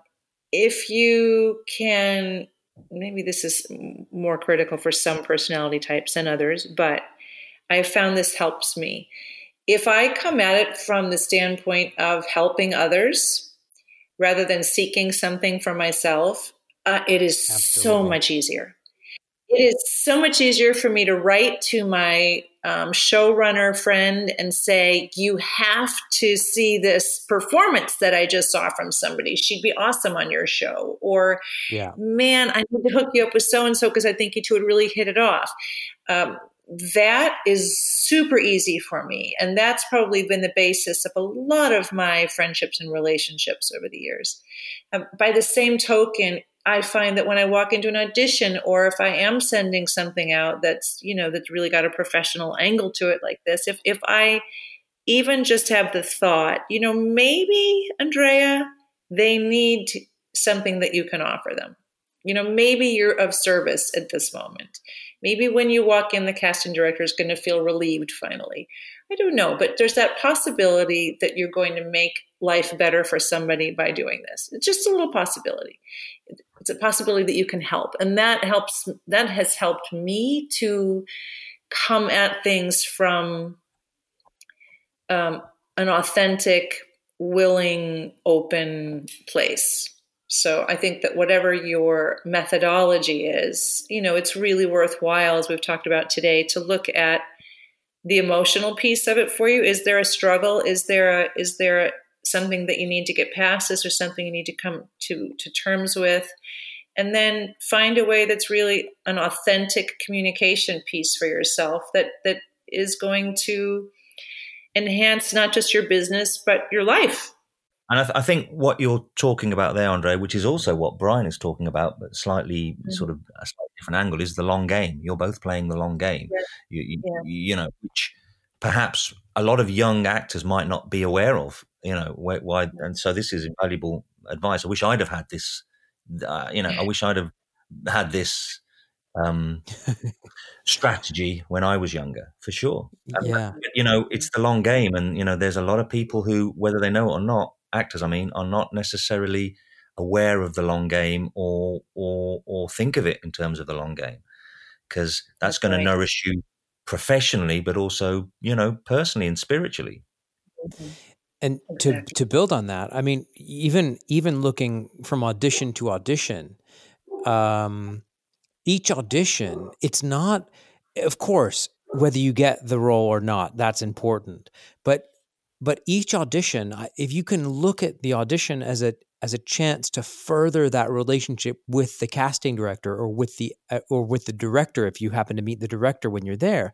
if you can, maybe this is more critical for some personality types than others, but I found this helps me. If I come at it from the standpoint of helping others rather than seeking something for myself, uh, it is Absolutely. so much easier. It is so much easier for me to write to my um, showrunner friend and say, you have to see this performance that I just saw from somebody. She'd be awesome on your show. Or, yeah. man, I need to hook you up with so-and-so because I think you two would really hit it off. Um, that is super easy for me. And that's probably been the basis of a lot of my friendships and relationships over the years. Um, by the same token, I find that when I walk into an audition, or if I am sending something out that's, you know, that's really got a professional angle to it like this, if if I even just have the thought, you know, maybe, Andrea, they need something that you can offer them. You know, maybe you're of service at this moment. Maybe when you walk in, the casting director is going to feel relieved finally. I don't know, but there's that possibility that you're going to make life better for somebody by doing this. It's just a little possibility. It's a possibility that you can help. And that helps, that has helped me to come at things from um, an authentic, willing, open place. So I think that whatever your methodology is, you know, it's really worthwhile, as we've talked about today, to look at the emotional piece of it for you. Is there a struggle? Is there a, is there a, something that you need to get past? Is there something you need to come to, to terms with? And then find a way that's really an authentic communication piece for yourself that that is going to enhance not just your business, but your life. And I, th- I think what you're talking about there, Andrea, which is also what Brian is talking about, but slightly mm-hmm. sort of a slightly different angle, is the long game. You're both playing the long game, yeah. you, you, yeah. you know, which perhaps a lot of young actors might not be aware of, you know, why. why yeah. And so this is invaluable advice. I wish I'd have had this, uh, you know, I wish I'd have had this um, strategy when I was younger, for sure. And, yeah. you know, it's the long game. And, you know, there's a lot of people who, whether they know it or not, actors, I mean, are not necessarily aware of the long game, or or or think of it in terms of the long game, because that's, that's going right. to nourish you professionally, but also, you know, personally and spiritually. And to to build on that, I mean, even even looking from audition to audition, um, each audition, it's not, of course, whether you get the role or not, that's important, but. But each audition, if you can look at the audition as a as a chance to further that relationship with the casting director, or with the or with the director, if you happen to meet the director when you're there,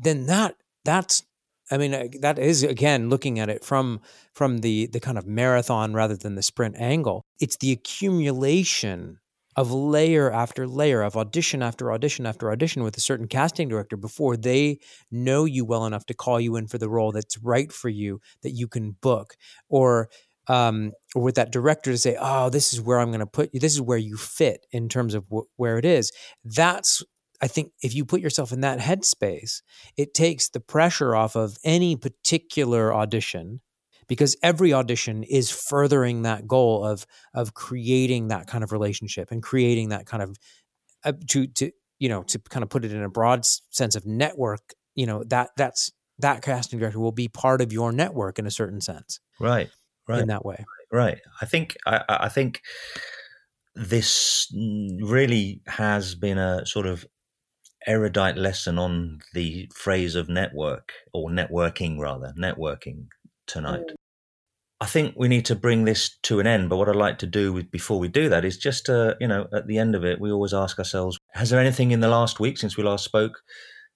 then that that's I mean that is, again, looking at it from from the the kind of marathon rather than the sprint angle. It's the accumulation of layer after layer, of audition after audition after audition with a certain casting director before they know you well enough to call you in for the role that's right for you, that you can book, or um, or with that director to say, oh, this is where I'm going to put you. This is where you fit in terms of wh- where it is. That's, I think, if you put yourself in that headspace, it takes the pressure off of any particular audition, because every audition is furthering that goal of of creating that kind of relationship and creating that kind of uh, to to you know to kind of put it in a broad sense of network. You know that that's that casting director will be part of your network in a certain sense. Right, right. In that way, right. I think I, I think this really has been a sort of erudite lesson on the phrase of network, or networking rather, networking tonight. Mm. I think we need to bring this to an end, but what I'd like to do with, before we do that, is just, uh, you know, at the end of it, we always ask ourselves, has there anything in the last week since we last spoke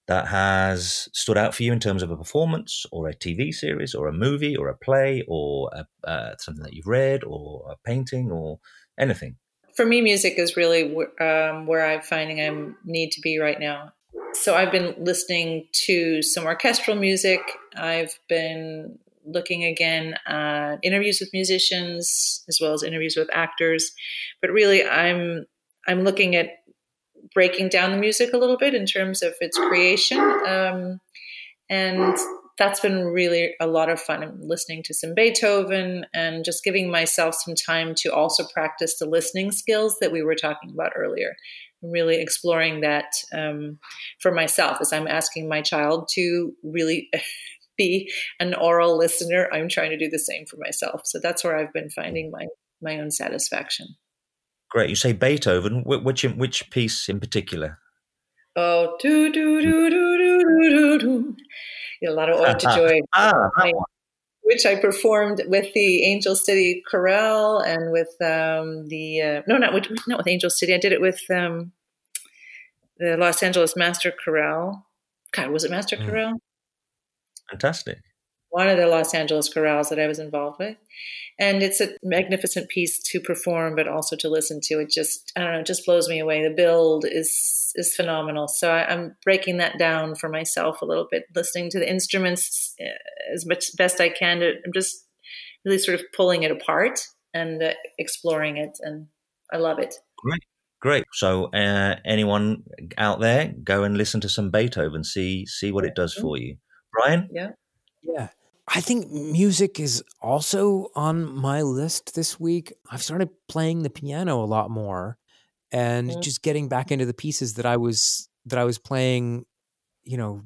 that has stood out for you in terms of a performance, or a T V series, or a movie, or a play, or a, uh, something that you've read, or a painting, or anything? For me, music is really um, where I'm finding I need to be right now. So I've been listening to some orchestral music. I've been looking again at interviews with musicians, as well as interviews with actors. But really, I'm I'm looking at breaking down the music a little bit in terms of its creation. Um, and that's been really a lot of fun. I'm listening to some Beethoven and just giving myself some time to also practice the listening skills that we were talking about earlier. I'm really exploring that um, for myself, as I'm asking my child to really be an oral listener. I'm trying to do the same for myself. So that's where I've been finding my, my own satisfaction. Great. You say Beethoven. Which which piece in particular? Oh, do do do do do do do. You know, a lot of Ode to Joy, ah, which I performed with the Angel City Chorale and with um, the uh, no, not with not with Angel City. I did it with um, the Los Angeles Master Chorale. God, was it Master mm. Chorale? Fantastic. One of the Los Angeles chorales that I was involved with. And it's a magnificent piece to perform, but also to listen to. It just, I don't know, it just blows me away. The build is is phenomenal. So I, I'm breaking that down for myself a little bit, listening to the instruments as much best I can. I'm just really sort of pulling it apart and uh, exploring it. And I love it. Great. Great. So uh, anyone out there, go and listen to some Beethoven, see see what it does for you. Brian? Yeah. Yeah. I think music is also on my list this week. I've started playing the piano a lot more, and mm-hmm. just getting back into the pieces that I was that I was playing, you know,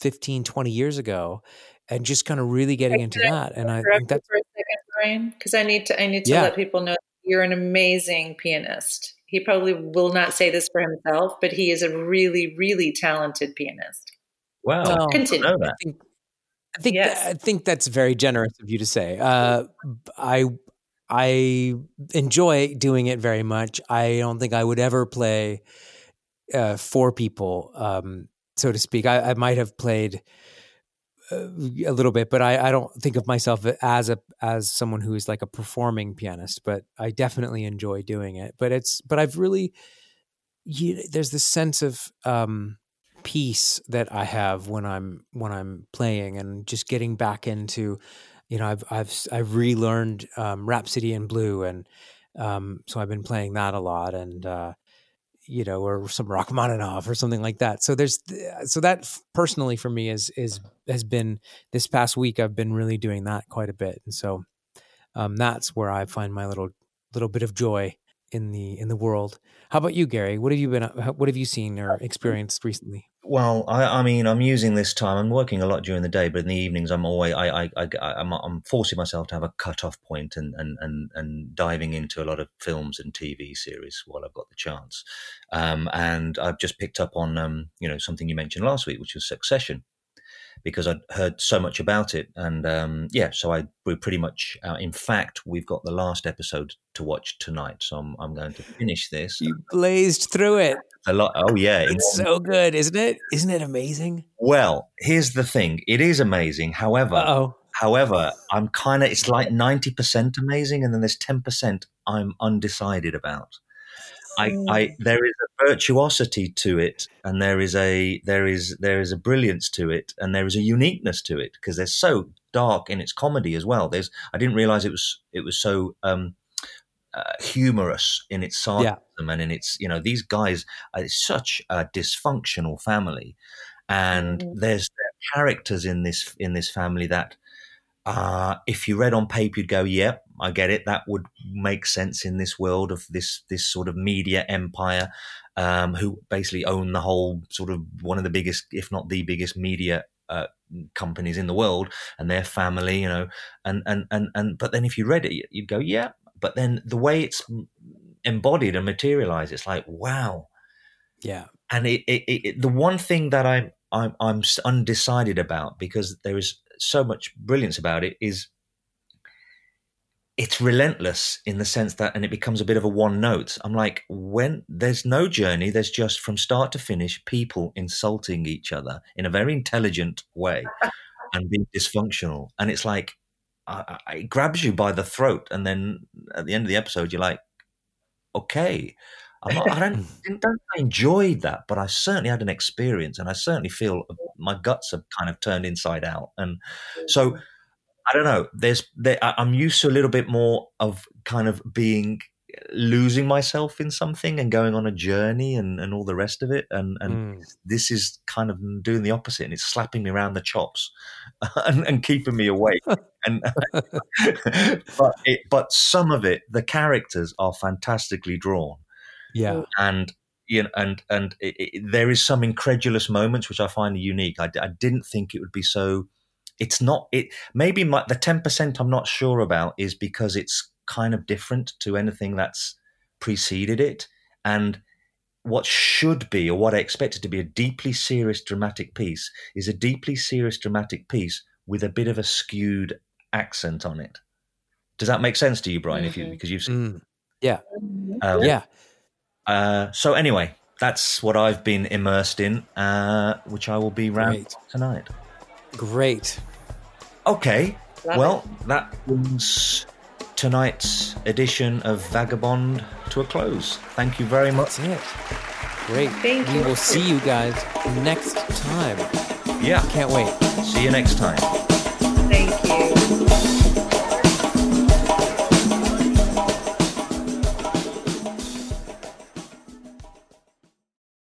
fifteen, twenty years ago, and just kind of really getting I into that. And I think that's for a second, Brian, because I need to I need to yeah. let people know that you're an amazing pianist. He probably will not say this for himself, but he is a really, really talented pianist. Wow. Well, I, I think, I think, yes. th- I think that's very generous of you to say. Uh, I, I enjoy doing it very much. I don't think I would ever play uh, for people, um, so to speak. I, I might have played uh, a little bit, but I, I don't think of myself as a as someone who is like a performing pianist, but I definitely enjoy doing it. But it's but I've really you, there's this sense of um, peace that I have when I'm when I'm playing and just getting back into, you know, I've I've I've relearned um, Rhapsody in Blue, and um, so I've been playing that a lot, and uh, you know, or some Rachmaninoff or something like that. So there's, so that personally for me is, is, has been this past week, I've been really doing that quite a bit. And so, um, that's where I find my little, little bit of joy in the, in the world. How about you, Gary? What have you been, what have you seen or experienced recently? Well, I, I mean, I'm using this time, I'm working a lot during the day, but in the evenings I'm always, I, I, I I'm, I'm forcing myself to have a cut-off point and, and, and, and diving into a lot of films and T V series while I've got the chance. Um, and I've just picked up on, um, you know, something you mentioned last week, which was Succession, because I'd heard so much about it. And um, yeah, so I, we're pretty much, uh, in fact, we've got the last episode to watch tonight. So I'm, I'm going to finish this. You blazed through it. A lot. Oh yeah, it's so good, isn't it? Isn't it amazing? Well, here's the thing: it is amazing. However, Uh-oh. however, I'm kind of it's like ninety percent amazing, and then there's ten percent I'm undecided about. I, I there is a virtuosity to it, and there is a there is there is a brilliance to it, and there is a uniqueness to it because they're so dark in its comedy as well. There's I didn't realize it was it was so. Um, Uh, humorous in its sarcasm, yeah. And in its, you know, these guys are such a dysfunctional family, and mm. there's characters in this in this family that, uh, if you read on paper, you'd go, "Yep, yeah, I get it. That would make sense in this world of this this sort of media empire, um, who basically own the whole sort of one of the biggest, if not the biggest, media." Uh, companies in the world, and their family, you know, and and and and. But then if you read it, you'd go, "Yeah." But then the way it's embodied and materialized, it's like, wow. Yeah. And it, it, it, the one thing that I'm, I'm, I'm undecided about, because there is so much brilliance about it, is it's relentless in the sense that, and it becomes a bit of a one note. I'm like, when there's no journey, there's just from start to finish, people insulting each other in a very intelligent way and being dysfunctional. And it's like, I, I, it grabs you by the throat, and then at the end of the episode, you're like, "Okay, I'm not, I don't, don't I enjoyed that, but I certainly had an experience, and I certainly feel my guts have kind of turned inside out." And so, I don't know. There's, there, I'm used to a little bit more of kind of being losing myself in something and going on a journey and, and all the rest of it, and and mm. this is kind of doing the opposite, and it's slapping me around the chops and, and keeping me awake. And but it, but some of it, the characters are fantastically drawn, yeah, and you know, and and it, it, there is some incredulous moments which I find unique. I, I didn't think it would be so. It's not it. Maybe my, the ten percent I'm not sure about is because it's kind of different to anything that's preceded it, and what should be, or what I expected to be, a deeply serious dramatic piece is a deeply serious dramatic piece with a bit of a skewed accent on it. Does that make sense to you, Brian? Mm-hmm. If you because you've seen, mm. yeah, um, yeah. Uh, so anyway, that's what I've been immersed in, uh, which I will be round Great. tonight. Great. Okay. Love well, it. That brings tonight's edition of Vagabond to a close. Thank you very much. That's it. Great. Thank you. We will see you guys next time. Yeah. Can't wait. See you next time.